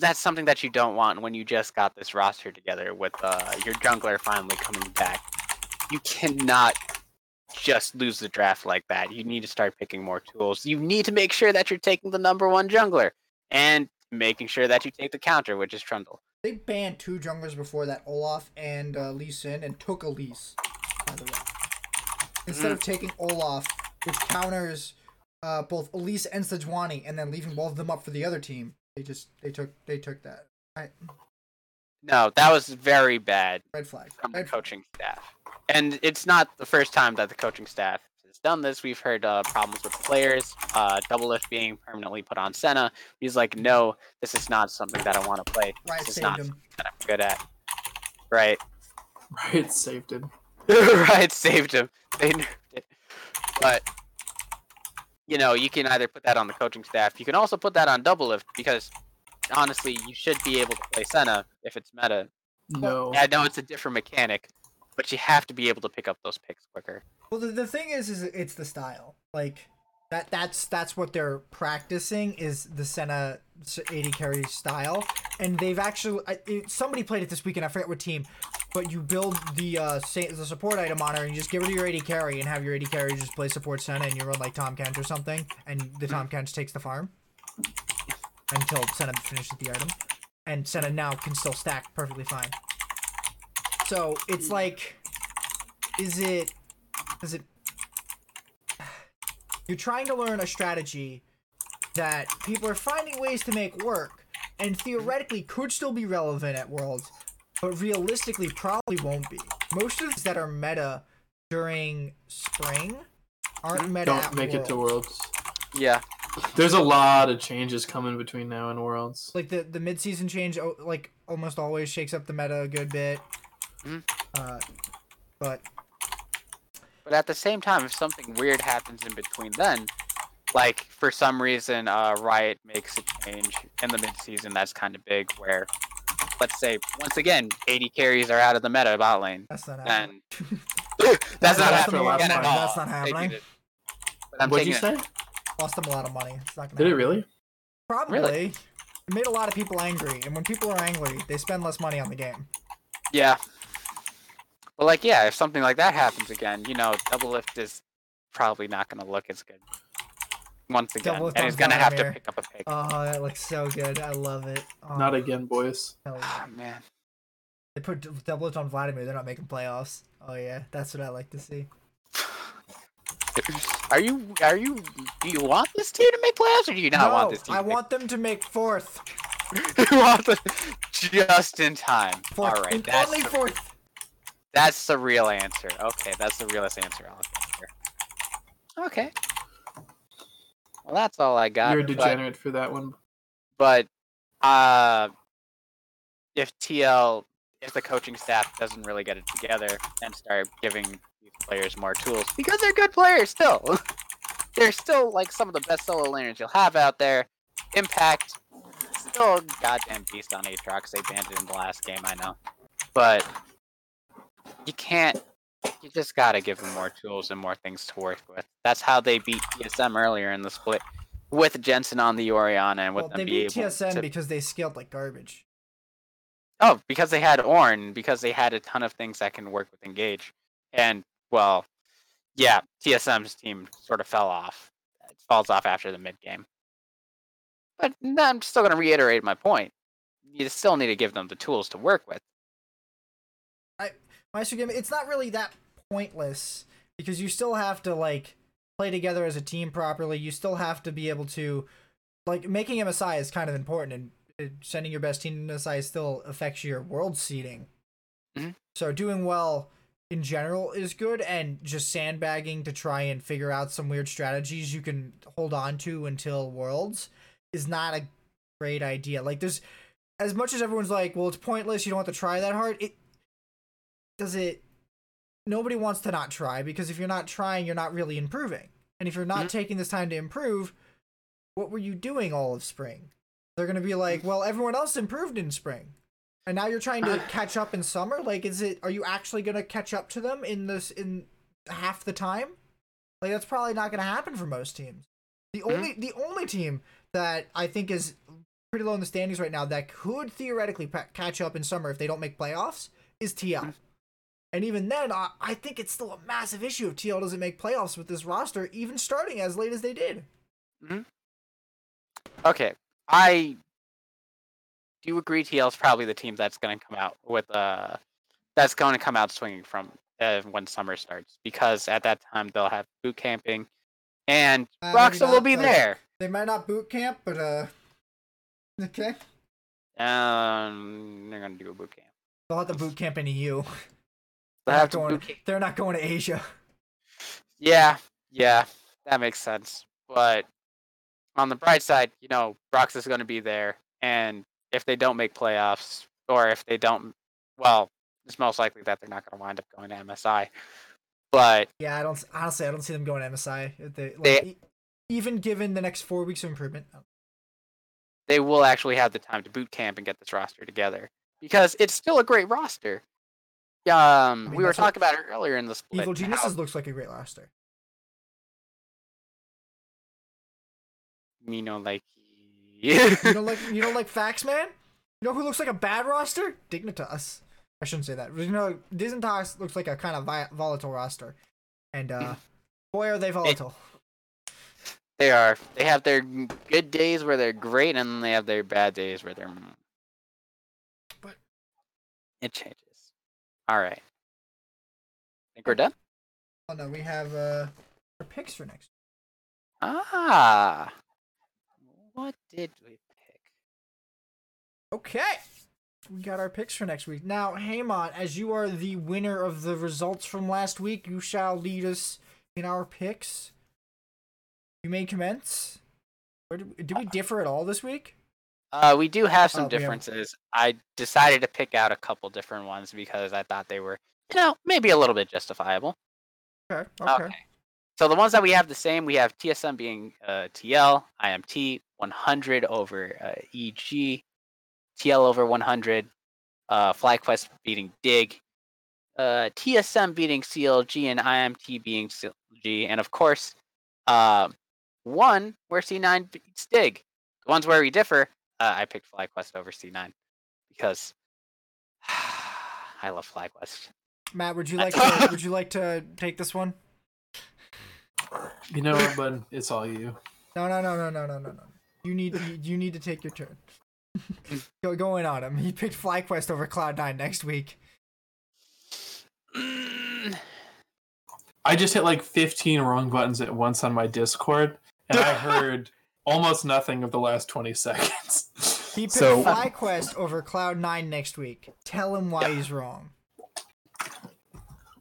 that's something that you don't want when you just got this roster together with uh, your jungler finally coming back. You cannot just lose the draft like that. You need to start picking more tools. You need to make sure that you're taking the number one jungler and making sure that you take the counter, which is Trundle. They banned two junglers before that, Olaf and uh, Lee Sin, and took Elise, by the way. Instead mm. of taking Olaf, which counters uh, both Elise and Sejuani, and then leaving both of them up for the other team. They just they took they took that. I... No, that was very bad. Red flag from the Red coaching flag. staff, and it's not the first time that the coaching staff has done this. We've heard uh, problems with players, uh, Double Lift being permanently put on Senna. He's like, no, this is not something that I want to play. Riot this is not him. something that I'm good at. Right. Riot saved him. Riot saved him. They nerfed it, but. You know, you can either put that on the coaching staff. You can also put that on Double Lift because, honestly, you should be able to play Senna if it's meta. No. I know it's a different mechanic, but you have to be able to pick up those picks quicker. Well, the, the thing is, is it's the style. Like, that that's that's what they're practicing is the Senna A D carry style. And they've actually... I, it, somebody played it this weekend, I forget what team, but you build the uh, the support item on her and you just give her to your A D carry and have your A D carry just play support Senna and you run like Tom Kench or something and the Tom Kench takes the farm until Senna finishes the item. And Senna now can still stack perfectly fine. So it's like, is it, is it, you're trying to learn a strategy that people are finding ways to make work and theoretically could still be relevant at Worlds. But realistically, probably won't be. Most of these that are meta during spring aren't meta Don't at make Worlds. it to Worlds. Yeah. There's a lot of changes coming between now and Worlds. Like, the, the mid-season change, like, almost always shakes up the meta a good bit. Mm. Uh, but... But at the same time, if something weird happens in between then, like, for some reason, uh, Riot makes a change in the mid-season that's kind of big, where... Let's say, once again, A D carries are out of the meta bot lane. That's not happening. And... that's, that's not happening again at all. That's not happening. What'd you say? It. Lost them a lot of money. It's not gonna Did happen. it really? Probably. Really? It made a lot of people angry, and when people are angry, they spend less money on the game. Yeah. Well, like, yeah, if something like that happens again, you know, Double Lift is probably not going to look as good. Once again, and he's gonna have to pick up a pick. Oh, that looks so good. I love it. Oh. Not again, boys. Oh, yeah. oh man. They put Double Lift on Vladimir. They're not making playoffs. Oh yeah, that's what I like to see. Are you? Are you? Do you want this team to make playoffs, or do you not no, want this team? I to want make... them to make fourth. You want them just in time. Fourth. All right, and that's only the... fourth. That's the real answer. Okay, that's the realest answer. I'll answer. Okay. Well, that's all I got. You're a degenerate but, for that one. But, uh, if T L if the coaching staff doesn't really get it together and start giving these players more tools, because they're good players still. They're still like some of the best solo laners you'll have out there. Impact, still a goddamn beast on Aatrox. They banned it in the last game, I know. But you can't, you just gotta give them more tools and more things to work with. That's how they beat T S M earlier in the split, with Jensen on the Orianna and with well, them they beat be able T S M to... because they scaled like garbage. Oh, because they had Ornn, because they had a ton of things that can work with Engage. And, well, yeah, T S M's team sort of fell off. It falls off after the mid-game. But I'm still going to reiterate my point. You still need to give them the tools to work with. I, Maestro Game, it's not really that pointless, because you still have to, like, play together as a team properly. You still have to be able to, like, making M S I is kind of important, and sending your best team to M S I still affects your world seeding. Mm-hmm. So doing well in general is good, and just sandbagging to try and figure out some weird strategies you can hold on to until worlds is not a great idea. Like, there's, as much as everyone's like, well, it's pointless, you don't have to try that hard, it does it nobody wants to not try, because if you're not trying, you're not really improving. And if you're not mm-hmm. taking this time to improve, what were you doing all of spring? They're going to be like, well, everyone else improved in spring, and now you're trying to catch up in summer. Like, is it, are you actually going to catch up to them in this, in half the time? Like, that's probably not going to happen for most teams. The mm-hmm. only, the only team that I think is pretty low in the standings right now that could theoretically pa- catch up in summer if they don't make playoffs is T L. Mm-hmm. And even then, I, I think it's still a massive issue if T L doesn't make playoffs with this roster, even starting as late as they did. Mm-hmm. Okay. I do agree T L's probably the team that's going to come out with uh that's going to come out swinging from uh, when summer starts, because at that time they'll have boot camping, and uh, Roxa will be like, there. They might not boot camp, but uh, okay. Um, they're going to do a boot camp. They'll have to boot camp in E U. They'll have to boot camp. They're not going to Asia. Yeah, yeah, that makes sense, but. On the bright side, you know, Brox is going to be there, and if they don't make playoffs, or if they don't, well, it's most likely that they're not going to wind up going to M S I. But yeah, I don't honestly, I don't see them going to M S I. They, like, they, even given the next four weeks of improvement, they will actually have the time to boot camp and get this roster together, because it's still a great roster. Um, I mean, we were talking about it earlier in the split. Evil Geniuses how, looks like a great roster. You know, like you don't like you don't like facts, man. You know who looks like a bad roster? Dignitas. I shouldn't say that. You know, Dignitas looks like a kind of vi- volatile roster, and uh, boy, are they volatile. They, they are. They have their good days where they're great, and then they have their bad days where they're. But it changes. All right. Think we're done? Oh no, we have uh, our picks for next. Ah. What did we pick? Okay. We got our picks for next week. Now, Hamon, as you are the winner of the results from last week, you shall lead us in our picks. You may commence. Where did we, did we differ at all this week? Uh, we do have some oh, differences. Have... I decided to pick out a couple different ones because I thought they were, you know, maybe a little bit justifiable. Okay, okay. okay. So the ones that we have the same, we have T S M being uh, T L, I M T, one hundred over uh, E G, T L over one hundred, uh, FlyQuest beating Dig, uh, T S M beating C L G, and I M T beating C L G. And of course, uh, one where C nine beats Dig. The ones where we differ, uh, I picked FlyQuest over C nine because I love FlyQuest. Matt, would you like to, would you like to take this one? You know what, bud? It's all you. No, no, no, no, no, no, no, no. You need, you need to take your turn. Go, go in on him. He picked FlyQuest over Cloud nine next week. I just hit like fifteen wrong buttons at once on my Discord, and I heard almost nothing of the last twenty seconds. He picked so, FlyQuest over Cloud nine next week. Tell him why yeah. he's wrong.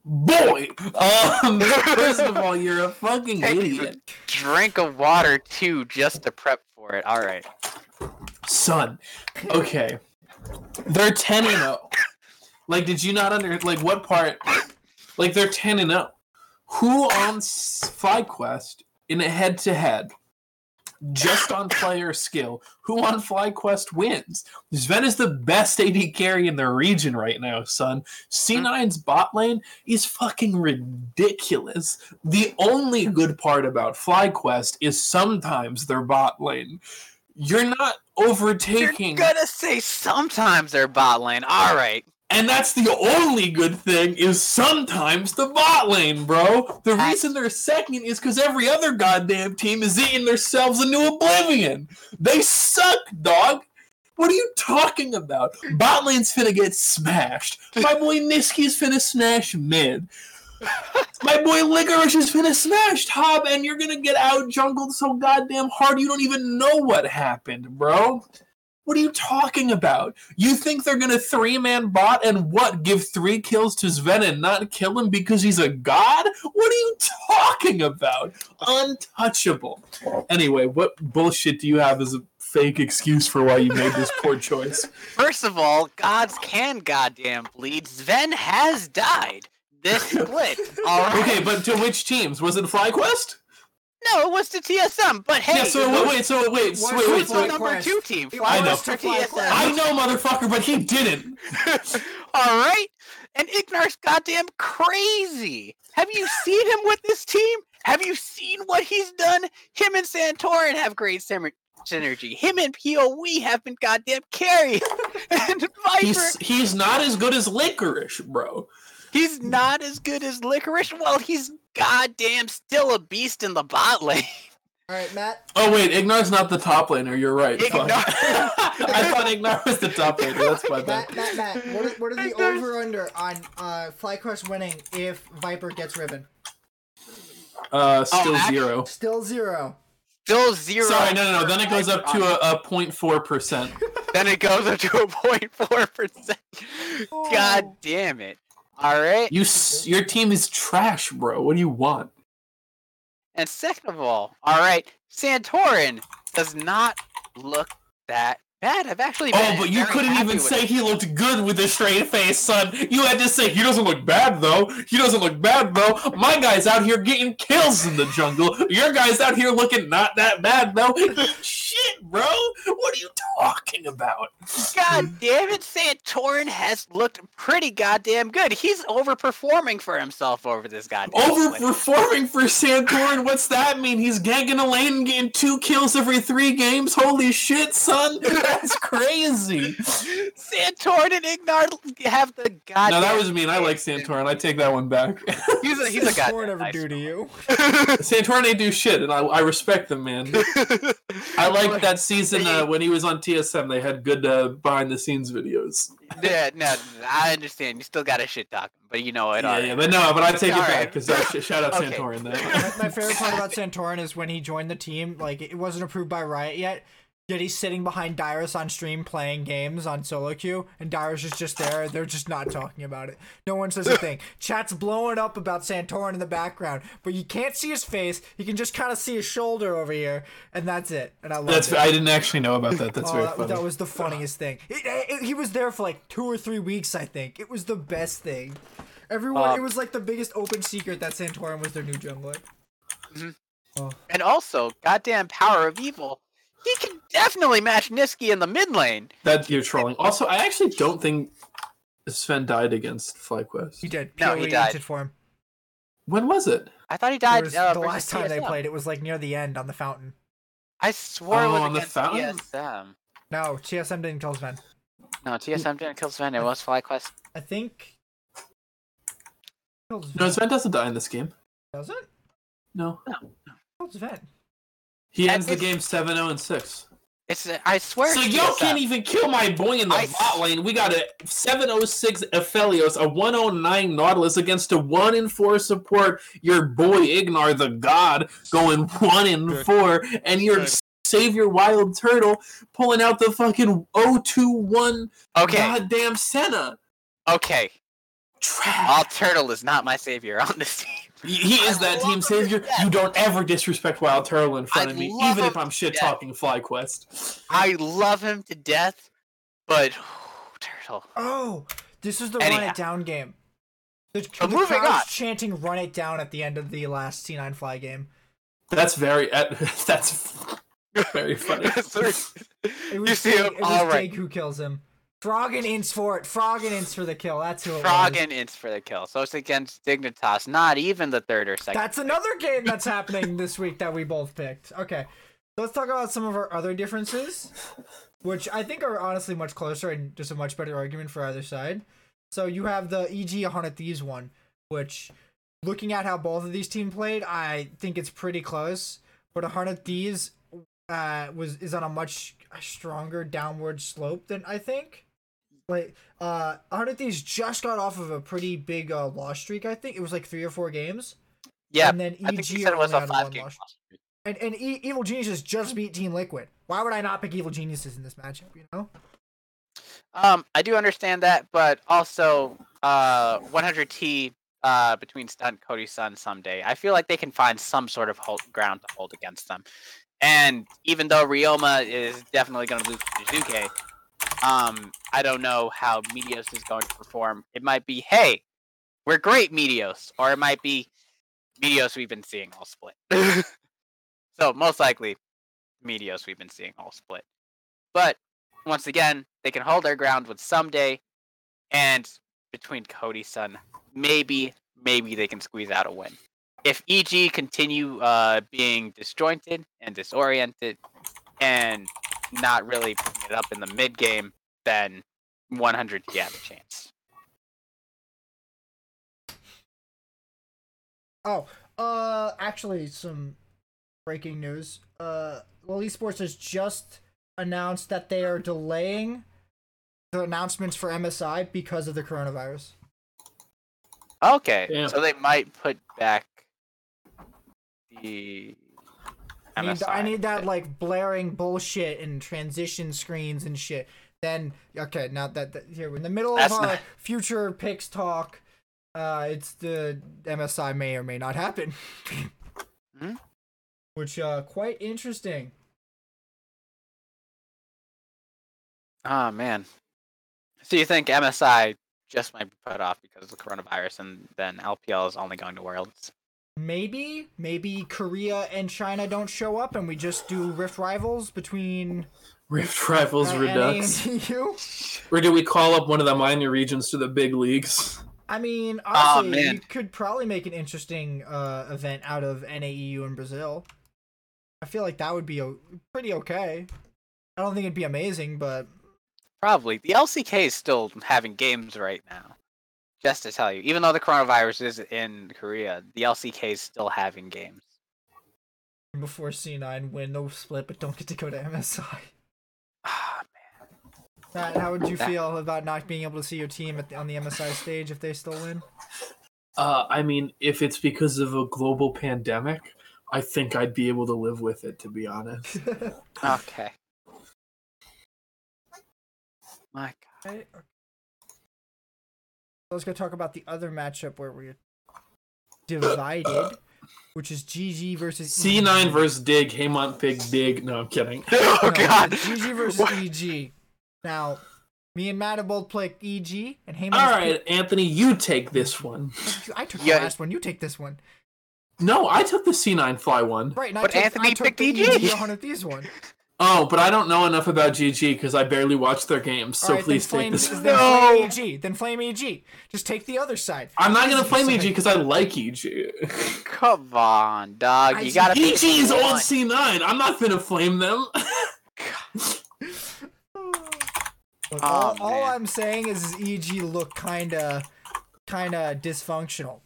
Boy! Um, first of all, you're a fucking Take idiot. A drink of water, too, just to prep for it. Alright. Son. Okay. They're ten and oh. Like, did you not under... Like, what part... Like, they're ten and oh. Who on FlyQuest in a head-to-head, just on player skill, who on FlyQuest wins? Sven is the best A D carry in the region right now, son. C nine's bot lane is fucking ridiculous. The only good part about FlyQuest is sometimes their bot lane. You're not overtaking... You're gonna say sometimes their bot lane. All right. And that's the only good thing is sometimes the bot lane, bro. The reason they're second is because every other goddamn team is eating themselves into oblivion. They suck, dog. What are you talking about? Bot lane's finna get smashed. My boy Niski's finna smash mid. My boy Licorice is finna smash top, and you're gonna get out jungled so goddamn hard you don't even know what happened, bro. What are you talking about? You think they're going to three-man bot and what? Give three kills to Sven and not kill him because he's a god? What are you talking about? Untouchable. Anyway, what bullshit do you have as a fake excuse for why you made this poor choice? First of all, gods can goddamn bleed. Sven has died. This split. All right. Okay, but to which teams? Was it FlyQuest? No, it was to T S M, but hey... Yeah, so wait, wait, so wait, so wait, wait, so the number two team? I know, I know, motherfucker, but he didn't. All right? And Ignar's goddamn crazy. Have you seen him with this team? Have you seen what he's done? Him and Santorin have great synergy. Him and P O E have been goddamn carried. And Viper... He's, he's not as good as Licorice, bro. He's not as good as Licorice? Well, he's... goddamn, still a beast in the bot lane. All right, Matt. Oh wait, Ignar's not the top laner. You're right. Ignar- I thought Ignar was the top laner. That's my bad. Matt, Matt, Matt. What are, what are the Ignar's... over under on uh, FlyQuest winning if Viper gets ribbon? Uh, still oh, actually, zero. Still zero. Still zero. Sorry, no, no, no. Then it goes up to a zero point four percent. Then it goes up to a zero point four percent. Oh. God damn it. All right. You, your team is trash, bro. What do you want? And second of all, all right, Santorin does not look that bad. I've actually been oh, but you couldn't even say it. He looked good with a straight face, son. You had to say he doesn't look bad, though. He doesn't look bad, though. My guy's out here getting kills in the jungle. Your guy's out here looking not that bad, though. Shit, bro. What are you talking about? God damn it, Santorin has looked pretty goddamn good. He's overperforming for himself over this goddamn Overperforming play. For Santorin? What's that mean? He's ganking a lane and getting two kills every three games? Holy shit, son. That's crazy. Santorin and Ignar have the goddamn... No, that was mean. I like Santorin. I take that one back. He's a, he's a goddamn... Santorin ever nice do to you? Santorin ain't do shit, and I, I respect them, man. I like that season uh, when he was on T S M. They had good uh, behind-the-scenes videos. Yeah, no, I understand. You still got a shit talk, but you know it. Yeah, yeah, but no, but I take all it back because right. shout out okay. Santorin. There. My, my favorite part about Santorin is when he joined the team. Like, it wasn't approved by Riot yet. Yet he's sitting behind Dyrus on stream playing games on solo queue, and Dyrus is just there. They're just not talking about it. No one says a thing. Chat's blowing up about Santorin in the background, but you can't see his face. You can just kind of see his shoulder over here, and that's it. And I love that's, it. I didn't actually know about that. That's oh, very that, funny. That was the funniest thing. It, it, it, he was there for like two or three weeks, I think. It was the best thing. Everyone, um, it was like the biggest open secret that Santorin was their new jungler. Mm-hmm. Oh. And also, goddamn Power of Evil. He can definitely match Niski in the mid lane. That you're trolling. Also, I actually don't think Sven died against FlyQuest. He did. No, P O E he died. For him. When was it? I thought he died. Uh, the last time T S M. They played, it was like near the end on the fountain. I swore oh, it was on against the fountain? T S M. No, T S M didn't kill Sven. No, T S M didn't kill Sven. It was FlyQuest. I think. No, Sven doesn't die in this game. Does it? No. No. Killed Sven. He ends the game seven oh and six. It's I swear. So y'all can't even kill my boy in the I, bot lane. We got a seven oh six Aphelios, a one oh nine Nautilus against a one in four support. Your boy Ignar the god going one in four, and your Good. Savior Wild Turtle pulling out the fucking oh two one okay. goddamn Senna. Okay. Trash. Wild Turtle is not my savior on this team. He is that team savior. You don't ever disrespect Wild Turtle in front of me, even if I'm shit-talking FlyQuest. I love him to death, but... Oh, Turtle. Oh, This is the Anyhow. run it down game. The, the moving on. chanting "run it down" at the end of the last T nine Fly game. That's very that's very funny. It was you see Dig, him? It was All right. Dig who kills him. Frog and Ince for it. Frog and Ince for the kill. That's who it Frog was. Frog and Ince for the kill. So it's against Dignitas, not even the third or second. That's another game that's happening this week that we both picked. Okay. So let's talk about some of our other differences, which I think are honestly much closer and just a much better argument for either side. So you have the E G one hundred Thieves one, which, looking at how both of these teams played, I think it's pretty close. But one hundred Thieves uh, was is on a much stronger downward slope than I think. Like, uh, one hundred Thieves just got off of a pretty big uh, loss streak, I think. It was like three or four games. Yeah, and then E G I think you said it was a five-game loss streak. And, and e- Evil Geniuses just beat Team Liquid. Why would I not pick Evil Geniuses in this matchup, you know? Um, I do understand that, but also uh, one hundred T uh, between Stunt, Cody Sun someday. I feel like they can find some sort of hold- ground to hold against them. And even though Ryoma is definitely going to lose to Juke, Um, I don't know how Meteos is going to perform. It might be, hey, we're great Meteos, or it might be Meteos we've been seeing all split. So most likely, Meteos we've been seeing all split. But once again, they can hold their ground with Someday, and between Cody Sun, maybe, maybe they can squeeze out a win. If E G continue uh, being disjointed and disoriented, and not really picking it up in the mid game, then one hundred you have a chance. Oh, uh, actually, some breaking news. Uh, L O L Esports has just announced that they are delaying the announcements for M S I because of the coronavirus. Okay, yeah. So they might put back the. I need, I need that, like, blaring bullshit and transition screens and shit. Then, okay, now that, that here, we're in the middle That's of our not... future picks talk, uh, it's the M S I may or may not happen. Mm-hmm. Which, uh, quite interesting. Ah, oh, man. So you think M S I just might be put off because of the coronavirus, and then L P L is only going to Worlds? Maybe, maybe Korea and China don't show up, and we just do Rift Rivals between Rift Rivals uh, Redux. Or do we call up one of the minor regions to the big leagues? I mean, honestly, oh, you could probably make an interesting uh, event out of N A E U in Brazil. I feel like that would be o- pretty okay. I don't think it'd be amazing, but probably the L C K is still having games right now. Just to tell you, even though the coronavirus is in Korea, the L C K is still having games. Before C nine win, they'll split, but don't get to go to M S I. Ah, oh, man. Matt, how would you that... feel about not being able to see your team at the, on the M S I stage if they still win? Uh, I mean, if it's because of a global pandemic, I think I'd be able to live with it, to be honest. Okay. My God. Okay. Let's go talk about the other matchup where we're divided, which is G G versus C nine E G. Versus Dig. Haemon Pig Dig. No, I'm kidding. Oh, no, God. G G versus what? E G. Now, me and Matt have both played E G, and Haemon. All right, Pig. Anthony, you take this one. I took the yeah. last one. You take this one. No, I took the C nine Fly one. Right, and but I took, Anthony I took picked E G. one hundred Thieves one. Oh, but I don't know enough about G G because I barely watch their games, so right, please flame, take this. Then no! Flame E G. Then flame E G. Just take the other side. I'm not going to flame E G because I like E G. Come on, dog. You gotta E G is old C nine. I'm not going to flame them. Look, all, oh, all I'm saying is E G look kind of kind of dysfunctional.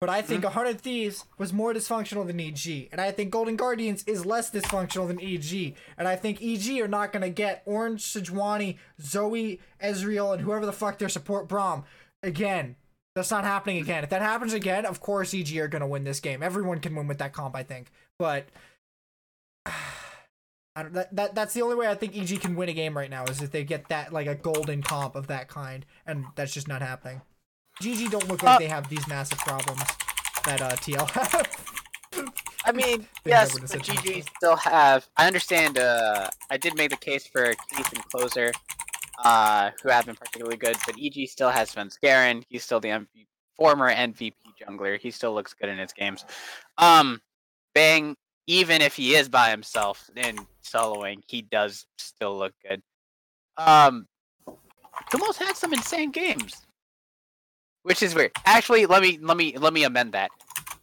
But I think mm-hmm. one hundred Thieves was more dysfunctional than E G. And I think Golden Guardians is less dysfunctional than E G. And I think E G are not going to get Orange, Sejuani, Zoe, Ezreal, and whoever the fuck their support Braum again. That's not happening again. If that happens again, of course E G are going to win this game. Everyone can win with that comp, I think. But I don't, that, that that's the only way I think E G can win a game right now is if they get that, like, a golden comp of that kind. And that's just not happening. G G don't look like uh, they have these massive problems that uh, T L have. I mean, yes, but G G still have... I understand, uh, I did make the case for Keith and Closer, uh, who have been particularly good, but E G still has Svenskeren. He's still the M V P, former M V P jungler. He still looks good in his games. Um, Bang, even if he is by himself and soloing, he does still look good. Um, Kumos had some insane games, which is weird. Actually, let me let me let me amend that.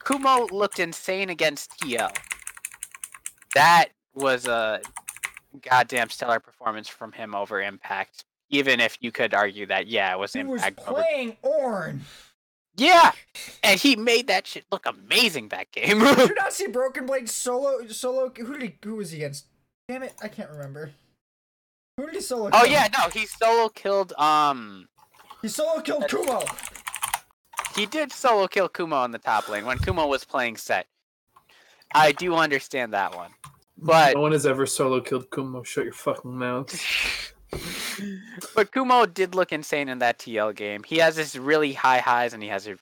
Kumo looked insane against T L. That was a goddamn stellar performance from him over Impact. Even if you could argue that, yeah, it was he Impact. He was playing over... Ornn. Yeah, and he made that shit look amazing that game. Did you not see Broken Blade solo? Solo? Who did he? Who was he against? Damn it, I can't remember. Who did he solo kill? Oh yeah, no, he solo killed. Um, he solo killed uh, Kumo. He did solo kill Kumo on the top lane when Kumo was playing set. I do understand that one, but no one has ever solo killed Kumo. Shut your fucking mouth. But Kumo did look insane in that T L game. He has this really high highs and he has a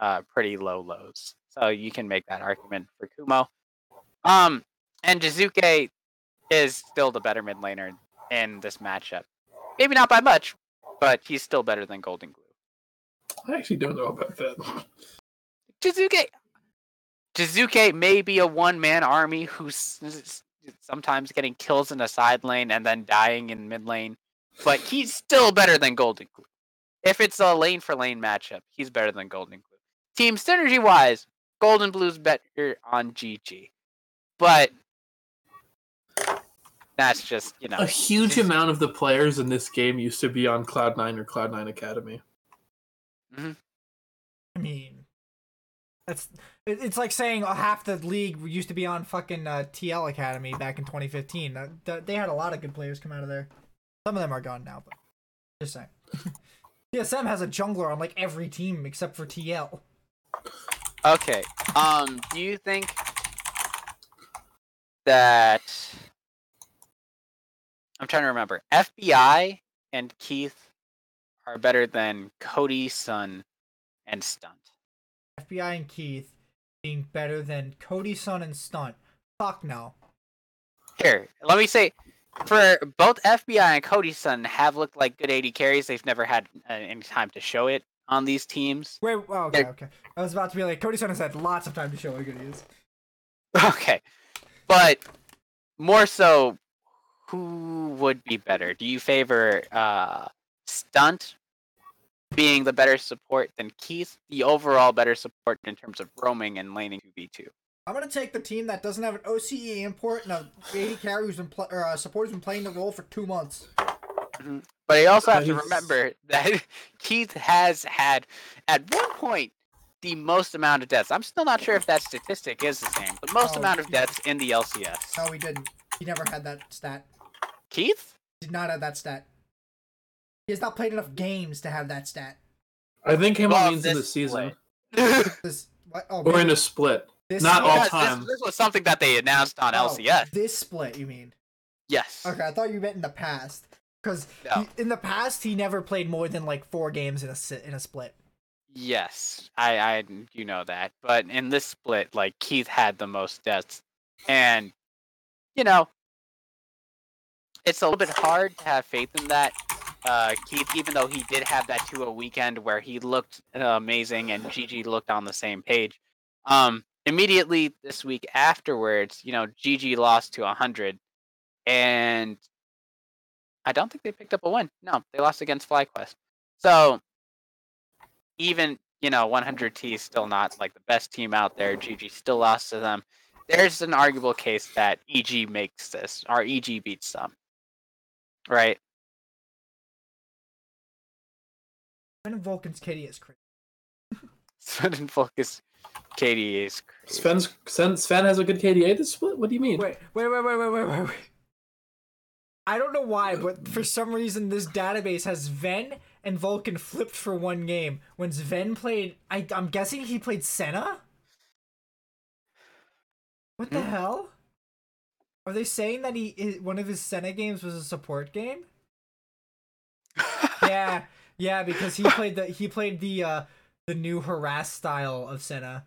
uh, pretty low lows. So you can make that argument for Kumo. Um, and Jiizuke is still the better mid laner in this matchup. Maybe not by much, but he's still better than Golden Glue. I actually don't know about that. Jiizuke, Jiizuke may be a one-man army who's sometimes getting kills in the side lane and then dying in mid lane. But he's still better than Golden Glue. If it's a lane for lane matchup, he's better than Golden Glue. Team synergy wise, Golden Blue's better on G G. But that's just, you know. A huge amount of the players in this game used to be on Cloud nine or Cloud nine Academy. Mm-hmm. I mean, that's it's like saying half the league used to be on fucking uh, T L Academy back in twenty fifteen. Uh, they had a lot of good players come out of there. Some of them are gone now, but just saying. T S M has a jungler on like every team except for T L. Okay. Um. Do you think that I'm trying to remember? F B I and Keith are better than Cody, Sun, and Stunt. F B I and Keith being better than Cody, Sun, and Stunt. Fuck no. Here, let me say. For both F B I and Cody Sun have looked like good A D carries. They've never had uh, any time to show it on these teams. Wait, oh, okay, They're... okay. I was about to be like, Cody Sun has had lots of time to show how good he is. Okay. But more so, who would be better? Do you favor uh, Stunt being the better support than Keith? The overall better support in terms of roaming and laning two v two? I'm going to take the team that doesn't have an O C E import and a A D carry who's been pl- or a support who's been playing the role for two months. Mm-hmm. But I also have to remember that Keith has had, at one point, the most amount of deaths. I'm still not sure if that statistic is the same, but most oh, amount of deaths in the L C S. No, he didn't. He never had that stat. Keith? Did not have that stat. He has not played enough games to have that stat. I think him well, means in the season. this, what? Oh, or maybe. In a split. This Not split? all yes, time. This, this was something that they announced on oh, L C S. This split, you mean? Yes. Okay, I thought you meant in the past. Because no. in the past, he never played more than like four games in a in a split. Yes, I, I you know that. But in this split, like Keith had the most deaths, and you know, it's a little bit hard to have faith in that. Uh, Keith, even though he did have that two oh weekend where he looked uh, amazing and Gigi looked on the same page. Um. Immediately this week afterwards, you know, G G lost to one hundred, and I don't think they picked up a win. No, they lost against FlyQuest. So, even, you know, one hundred T is still not, like, the best team out there. G G still lost to them. There's an arguable case that E G makes this, or E G beats them. Right? Sven and Vulcan's kitty is crazy. Sven and Vulcan's K D A is crazy. Sven's, Sven, Sven has a good K D A this split? What do you mean? Wait, wait, wait, wait, wait, wait, wait. I don't know why, but for some reason this database has Sven and Vulcan flipped for one game. When Sven played... I, I'm guessing he played Senna? What the mm. hell? Are they saying that he his, one of his Senna games was a support game? yeah, yeah, because he played the... He played the uh, The new harass style of Senna.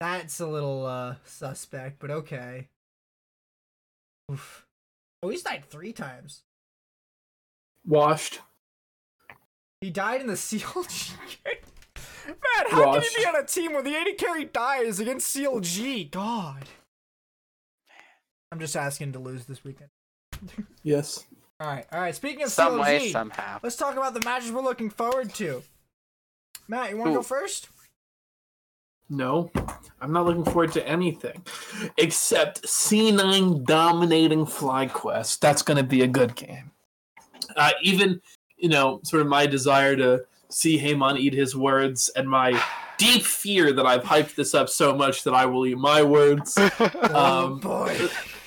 That's a little uh, suspect, but okay. Oof. Oh, he's died three times. Washed. He died in the C L G. Man, how Washed. Can he be on a team where the eighty carry dies against C L G? God. I'm just asking to lose this weekend. Yes. All right, all right. Speaking of Some C L G, way, somehow. Let's talk about the matches we're looking forward to. Matt, you want to go first? No, I'm not looking forward to anything except C nine dominating FlyQuest. That's going to be a good game. Uh, even, you know, sort of my desire to see Heyman eat his words and my deep fear that I've hyped this up so much that I will eat my words. Um, oh boy.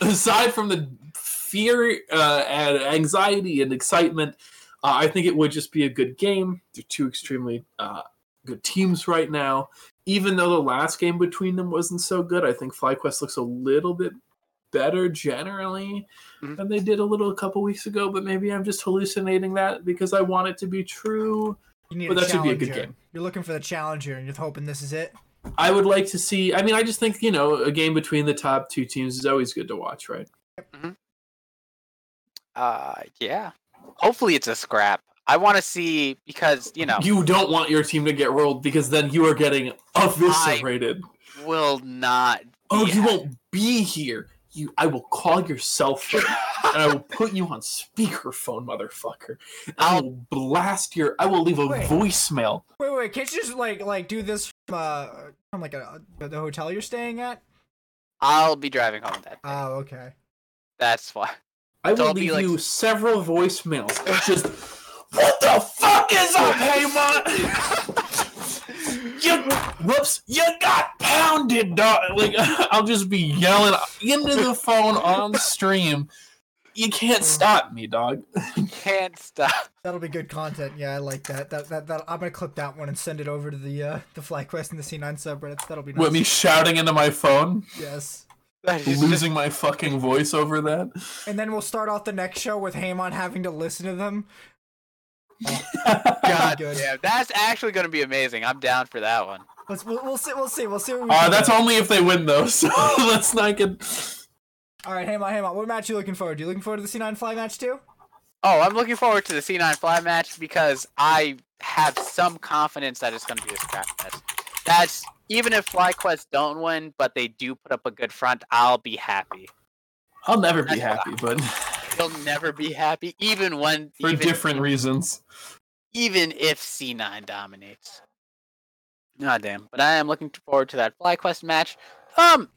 Aside from the fear uh, and anxiety and excitement, uh, I think it would just be a good game. They're two extremely uh, good teams right now. Even though the last game between them wasn't so good, I think FlyQuest looks a little bit better generally mm-hmm. than they did a little a couple weeks ago, but maybe I'm just hallucinating that because I want it to be true. You need but a that challenger. Should be a good game. You're looking for the challenger and you're hoping this is it? I would like to see... I mean, I just think, you know, a game between the top two teams is always good to watch, right? Mm-hmm. Uh, yeah. Hopefully it's a scrap. I want to see, because, you know... You don't want your team to get rolled, because then you are getting eviscerated. I will not... Oh, you won't be here. You, I will call your cell phone, and I will put you on speakerphone, motherfucker. I will blast your... I will leave a wait, voicemail. Wait, wait, can't you just, like, like do this from, uh, from like, a, the hotel you're staying at? I'll be driving home that day. Oh, okay. That's why. I will leave like... you several voicemails. Just... What the fuck is up, Heyman? you, whoops, you got pounded, dog. Like, I'll just be yelling into the phone on stream. You can't stop me, dog. You can't stop. That'll be good content. Yeah, I like that. That that, that I'm gonna clip that one and send it over to the uh, the FlyQuest and the C nine subreddits. That'll be nice. With me shouting into my phone. Yes. Losing my fucking voice over that. And then we'll start off the next show with Heyman having to listen to them. God, yeah, that's actually going to be amazing. I'm down for that one. Let's, we'll, we'll see. We'll see. We'll see. What we uh, that's do. Only if they win, though. So let's not get. All right, Heyman, Heyman. What match are you looking forward to? You looking forward to the C nine Fly match too? Oh, I'm looking forward to the C nine Fly match because I have some confidence that it's going to be a scrap fest. That's even if FlyQuest don't win, but they do put up a good front. I'll be happy. I'll never be that's happy, but. He'll never be happy, even when for even, different reasons. Even if C nine dominates, ah damn. But I am looking forward to that FlyQuest match. Um,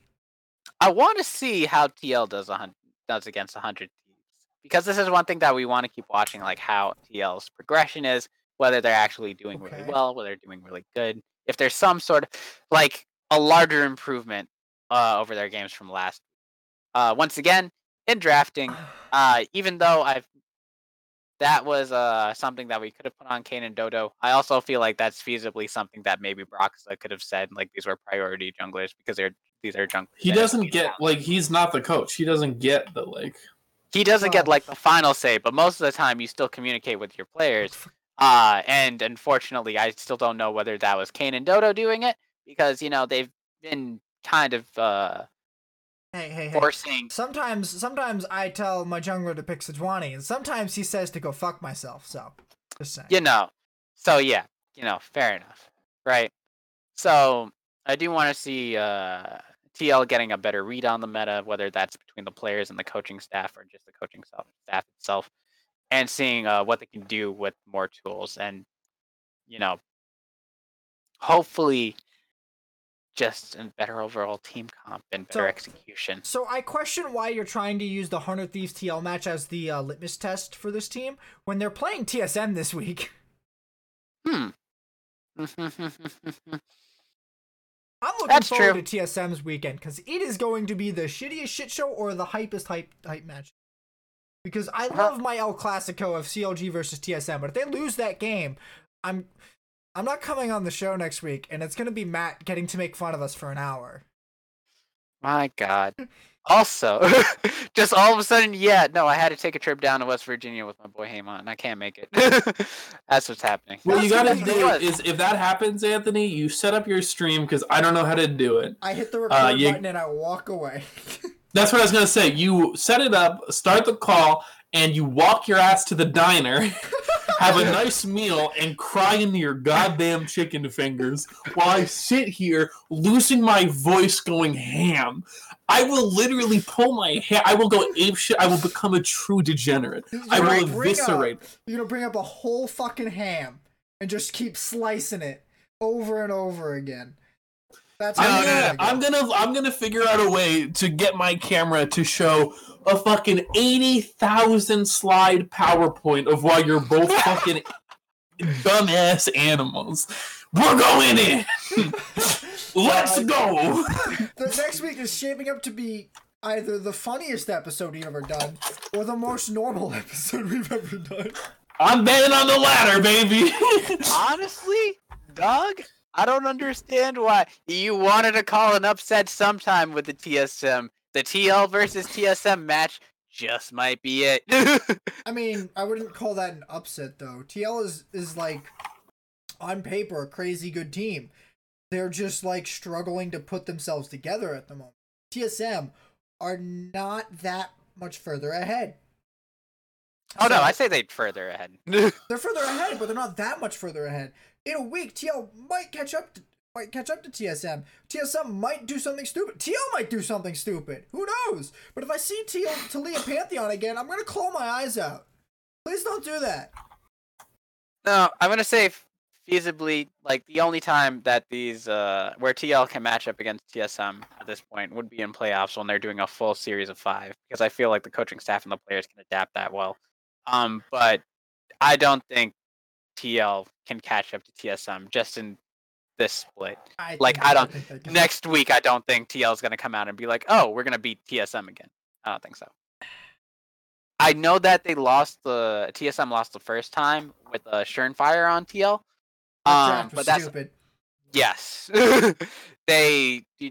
I want to see how T L does a hundred does against a hundred teams because this is one thing that we want to keep watching, like how T L's progression is, whether they're actually doing okay. really well, whether they're doing really good, if there's some sort of like a larger improvement uh, over their games from last. Uh, once again. In drafting, uh, even though I've that was uh, something that we could have put on Kane and Dodo, I also feel like that's feasibly something that maybe Broxza could have said, like these were priority junglers because they're these are junglers. He doesn't get out. Like he's not the coach. He doesn't get the like. He doesn't oh. get like the final say, but most of the time you still communicate with your players. Uh, and unfortunately, I still don't know whether that was Kane and Dodo doing it because you know they've been kind of. Uh, Hey, hey, hey. Forcing. Sometimes, sometimes I tell my jungler to pick Sejuani, and sometimes he says to go fuck myself, so, just saying. You know, so yeah, you know, fair enough, right? So, I do want to see uh, T L getting a better read on the meta, whether that's between the players and the coaching staff, or just the coaching staff itself, and seeing uh, what they can do with more tools, and, you know, hopefully... just in better overall team comp and better so, execution. So I question why you're trying to use the Hunter Thieves T L match as the uh, litmus test for this team when they're playing T S M this week. Hmm. I'm looking That's forward true. to T S M's weekend because it is going to be the shittiest shit show or the hypest hype hype match. Because I uh-huh. love my El Clasico of C L G versus T S M, but if they lose that game, I'm... I'm not coming on the show next week, and it's going to be Matt getting to make fun of us for an hour. My God. Also, just all of a sudden, yeah, no, I had to take a trip down to West Virginia with my boy Heyman, and I can't make it. That's what's happening. Well, you got to do is if that happens, Anthony, you set up your stream, because I don't know how to do it. I hit the record uh, you... button, and I walk away. That's what I was going to say. You set it up, start the call, and you walk your ass to the diner, have a nice meal, and cry into your goddamn chicken fingers while I sit here losing my voice going ham. I will literally pull my hair. I will go apeshit. I will become a true degenerate. You I will eviscerate. Up, you're going to bring up a whole fucking ham and just keep slicing it over and over again. That's how I'm, gonna, I'm gonna I'm gonna figure out a way to get my camera to show a fucking eighty thousand slide PowerPoint of why you're both fucking dumbass animals. We're going in. Let's uh, go. The next week is shaping up to be either the funniest episode we've ever done or the most normal episode we've ever done. I'm betting on the latter, baby. Honestly, Doug, I don't understand why you wanted to call an upset sometime with the T S M. The T L versus T S M match just might be it. I mean, I wouldn't call that an upset, though. T L is, is like, on paper, a crazy good team. They're just, like, struggling to put themselves together at the moment. T S M are not that much further ahead. Oh, so, no, I say they're further ahead. They're further ahead, but they're not that much further ahead. In a week, T L might catch up to, might catch up to T S M. T S M might do something stupid. T L might do something stupid. Who knows? But if I see T L Talia Pantheon again, I'm going to claw my eyes out. Please don't do that. No, I'm going to say feasibly, like, the only time that these, uh, where T L can match up against T S M at this point would be in playoffs when they're doing a full series of five. Because I feel like the coaching staff and the players can adapt that well. Um, but I don't think T L can catch up to T S M just in this split. I like I don't. I next week, I don't think T L is going to come out and be like, "Oh, we're going to beat T S M again." I don't think so. I know that they lost the T S M lost the first time with a Schernfire on T L, um, but that's stupid. Yes, they did,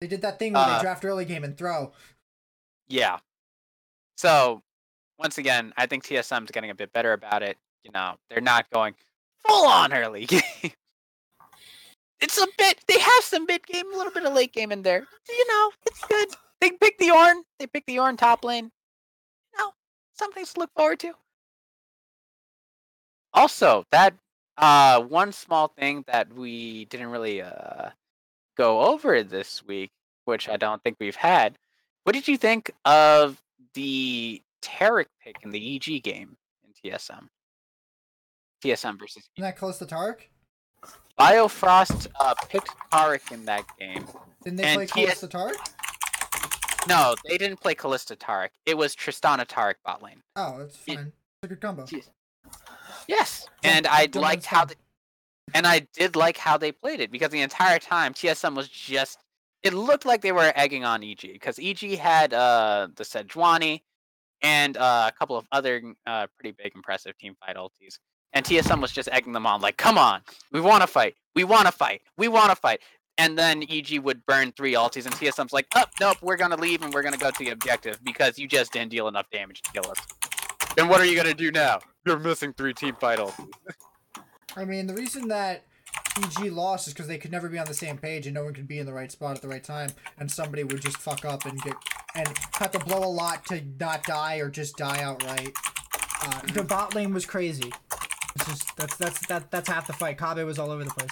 they did that thing where uh, they draft early game and throw. Yeah, so once again, I think T S M's getting a bit better about it. You know, they're not going full-on early game. It's a bit... They have some mid-game, a little bit of late-game in there. You know, it's good. They pick the Ornn. They pick the Ornn top lane. You know, something to look forward to. Also, that uh, one small thing that we didn't really uh, go over this week, which I don't think we've had. What did you think of the Taric pick in the E G game in T S M? T S M versus... Isn't that close to Taric? Biofrost uh, picked Taric in that game. Didn't they and play T- Kalista Taric? No, they didn't play Kalista Taric. It was Tristana Taric bot lane. Oh, that's fine. It's a good combo. T- yes, and I liked how... They, and I did like how they played it, because the entire time, T S M was just... It looked like they were egging on E G, because E G had uh, the Sejuani and uh, a couple of other uh, pretty big, impressive team fight ultis. And T S M was just egging them on, like, come on, we want to fight, we want to fight, we want to fight. And then E G would burn three ultis, and T S M's like, oh, nope, we're going to leave, and we're going to go to the objective, because you just didn't deal enough damage to kill us. Then what are you going to do now? You're missing three team fight ultis. I mean, the reason that E G lost is because they could never be on the same page, and no one could be in the right spot at the right time, and somebody would just fuck up and get and have to blow a lot to not die or just die outright. Uh, the bot lane was crazy. It's just, that's that's that that's half the fight. Kabe was all over the place.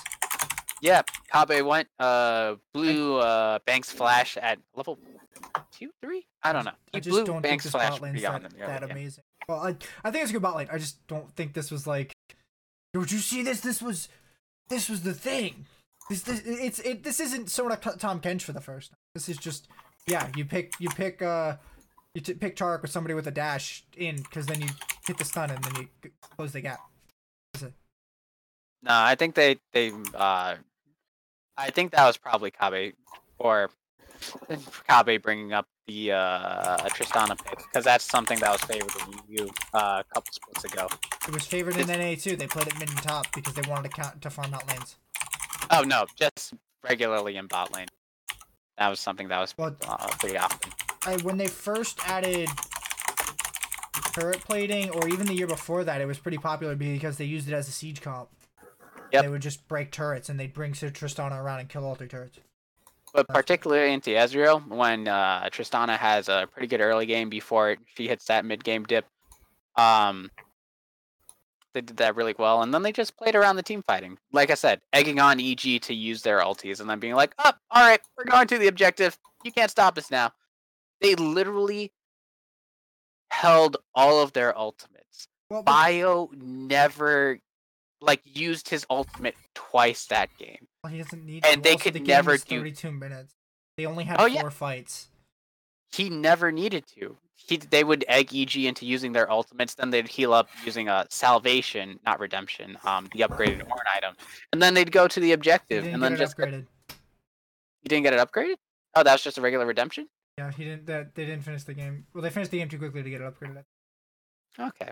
Yeah, Kabe went uh blew uh Banks Flash at level two, three. I don't know. He I just blew don't Banks think this Flash bot lane's that, that amazing. Well, I I think it's a good bot lane. I just don't think this was like, don't you see this? This was this was the thing. This this it's it. This isn't Sona Tom Kench for the first time. This is just yeah. You pick you pick uh you t- pick Taric with somebody with a dash in, because then you hit the stun and then you close the gap. No, I think they, they uh, I think that was probably Kabe, or Kabe bringing up the uh, Tristana pick, because that's something that was favored in U U uh, a couple splits ago. It was favored in N A too. They played it mid and top because they wanted to count to farm out lanes. Oh no, just regularly in bot lane. That was something that was well, uh, pretty often. I, when they first added turret plating, or even the year before that, it was pretty popular because they used it as a siege comp. Yep. They would just break turrets, and they'd bring Tristana around and kill all three turrets. But particularly into Ezreal, when uh, Tristana has a pretty good early game before she hits that mid-game dip. Um, they did that really well, and then they just played around the team fighting. Like I said, egging on E G to use their ultis, and then being like, oh, all right, we're going to the objective. You can't stop us now. They literally held all of their ultimates. Well, Bio never, like, used his ultimate twice that game. Well, he doesn't need and to. They also, could the never do thirty-two minutes. They only had oh, four yeah. fights. He never needed to. He they would egg E G into using their ultimates, then they'd heal up using a salvation, not redemption, um, the upgraded horn item, and then they'd go to the objective. He didn't and then get it just upgraded. You didn't get it upgraded? Oh, that was just a regular redemption. Yeah, he didn't. That they didn't finish the game. Well, they finished the game too quickly to get it upgraded. Okay.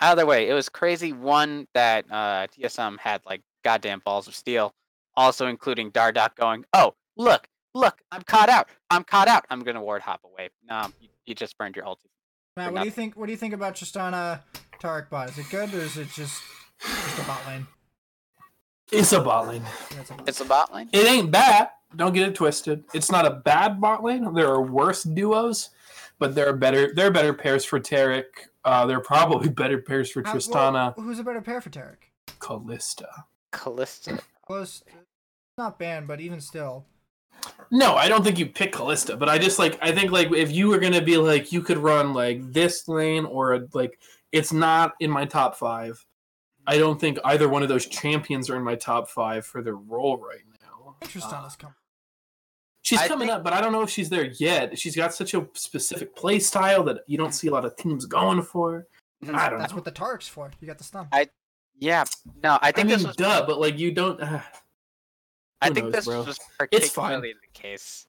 Either way, it was crazy. One that uh, T S M had like goddamn balls of steel, also including Dardock going, "Oh, look, look, I'm caught out. I'm caught out. I'm gonna ward hop away." No, you, you just burned your ulti. Matt, what do you think? What do you think about Tristana Taric bot? Is it good or is it just just a bot lane? It's a bot lane. Yeah, it's a bot lane. It's a bot lane. It ain't bad. Don't get it twisted. It's not a bad bot lane. There are worse duos, but there are better there are better pairs for Taric. Uh, there are probably better pairs for Tristana. Uh, well, who's a better pair for Taric? Kalista. Kalista. Close. Not banned, but even still. No, I don't think you pick Kalista, but I just like I think like if you were gonna be like you could run like this lane or a, like it's not in my top five. I don't think either one of those champions are in my top five for their role right now. Tristana's uh, coming. She's I coming think... up, but I don't know if she's there yet. She's got such a specific play style that you don't see a lot of teams going for. Mm-hmm. I don't. That's know. What the Taric's for. You got the stun. I, yeah, no, I think I mean, this was duh, but like you don't. Uh, I think knows, this bro. was particularly the case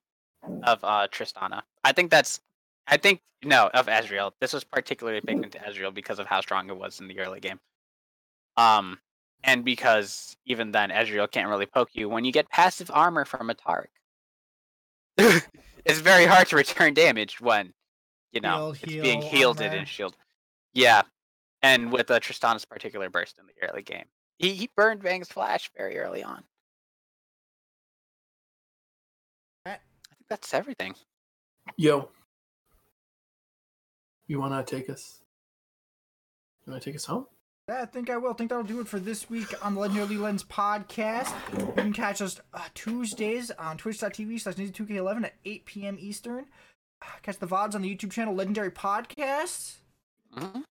of uh, Tristana. I think that's. I think no of Ezreal. This was particularly picked into Ezreal because of how strong it was in the early game. Um, and because even then Ezreal can't really poke you when you get passive armor from a Taric. It's very hard to return damage when, you know, heal, it's heal, being shielded and shielded. Yeah, and with uh, Tristana's particular burst in the early game. He, he burned Vang's Flash very early on. I think that's everything. Yo. You want to take us? You want to take us home? Yeah, I think I will. I think that'll do it for this week on the Legendary Legends podcast. You can catch us uh, Tuesdays on twitch dot t v slash ninja two k eleven at eight p.m. Eastern. Catch the V O Ds on the YouTube channel Legendary Podcasts. Mm-hmm.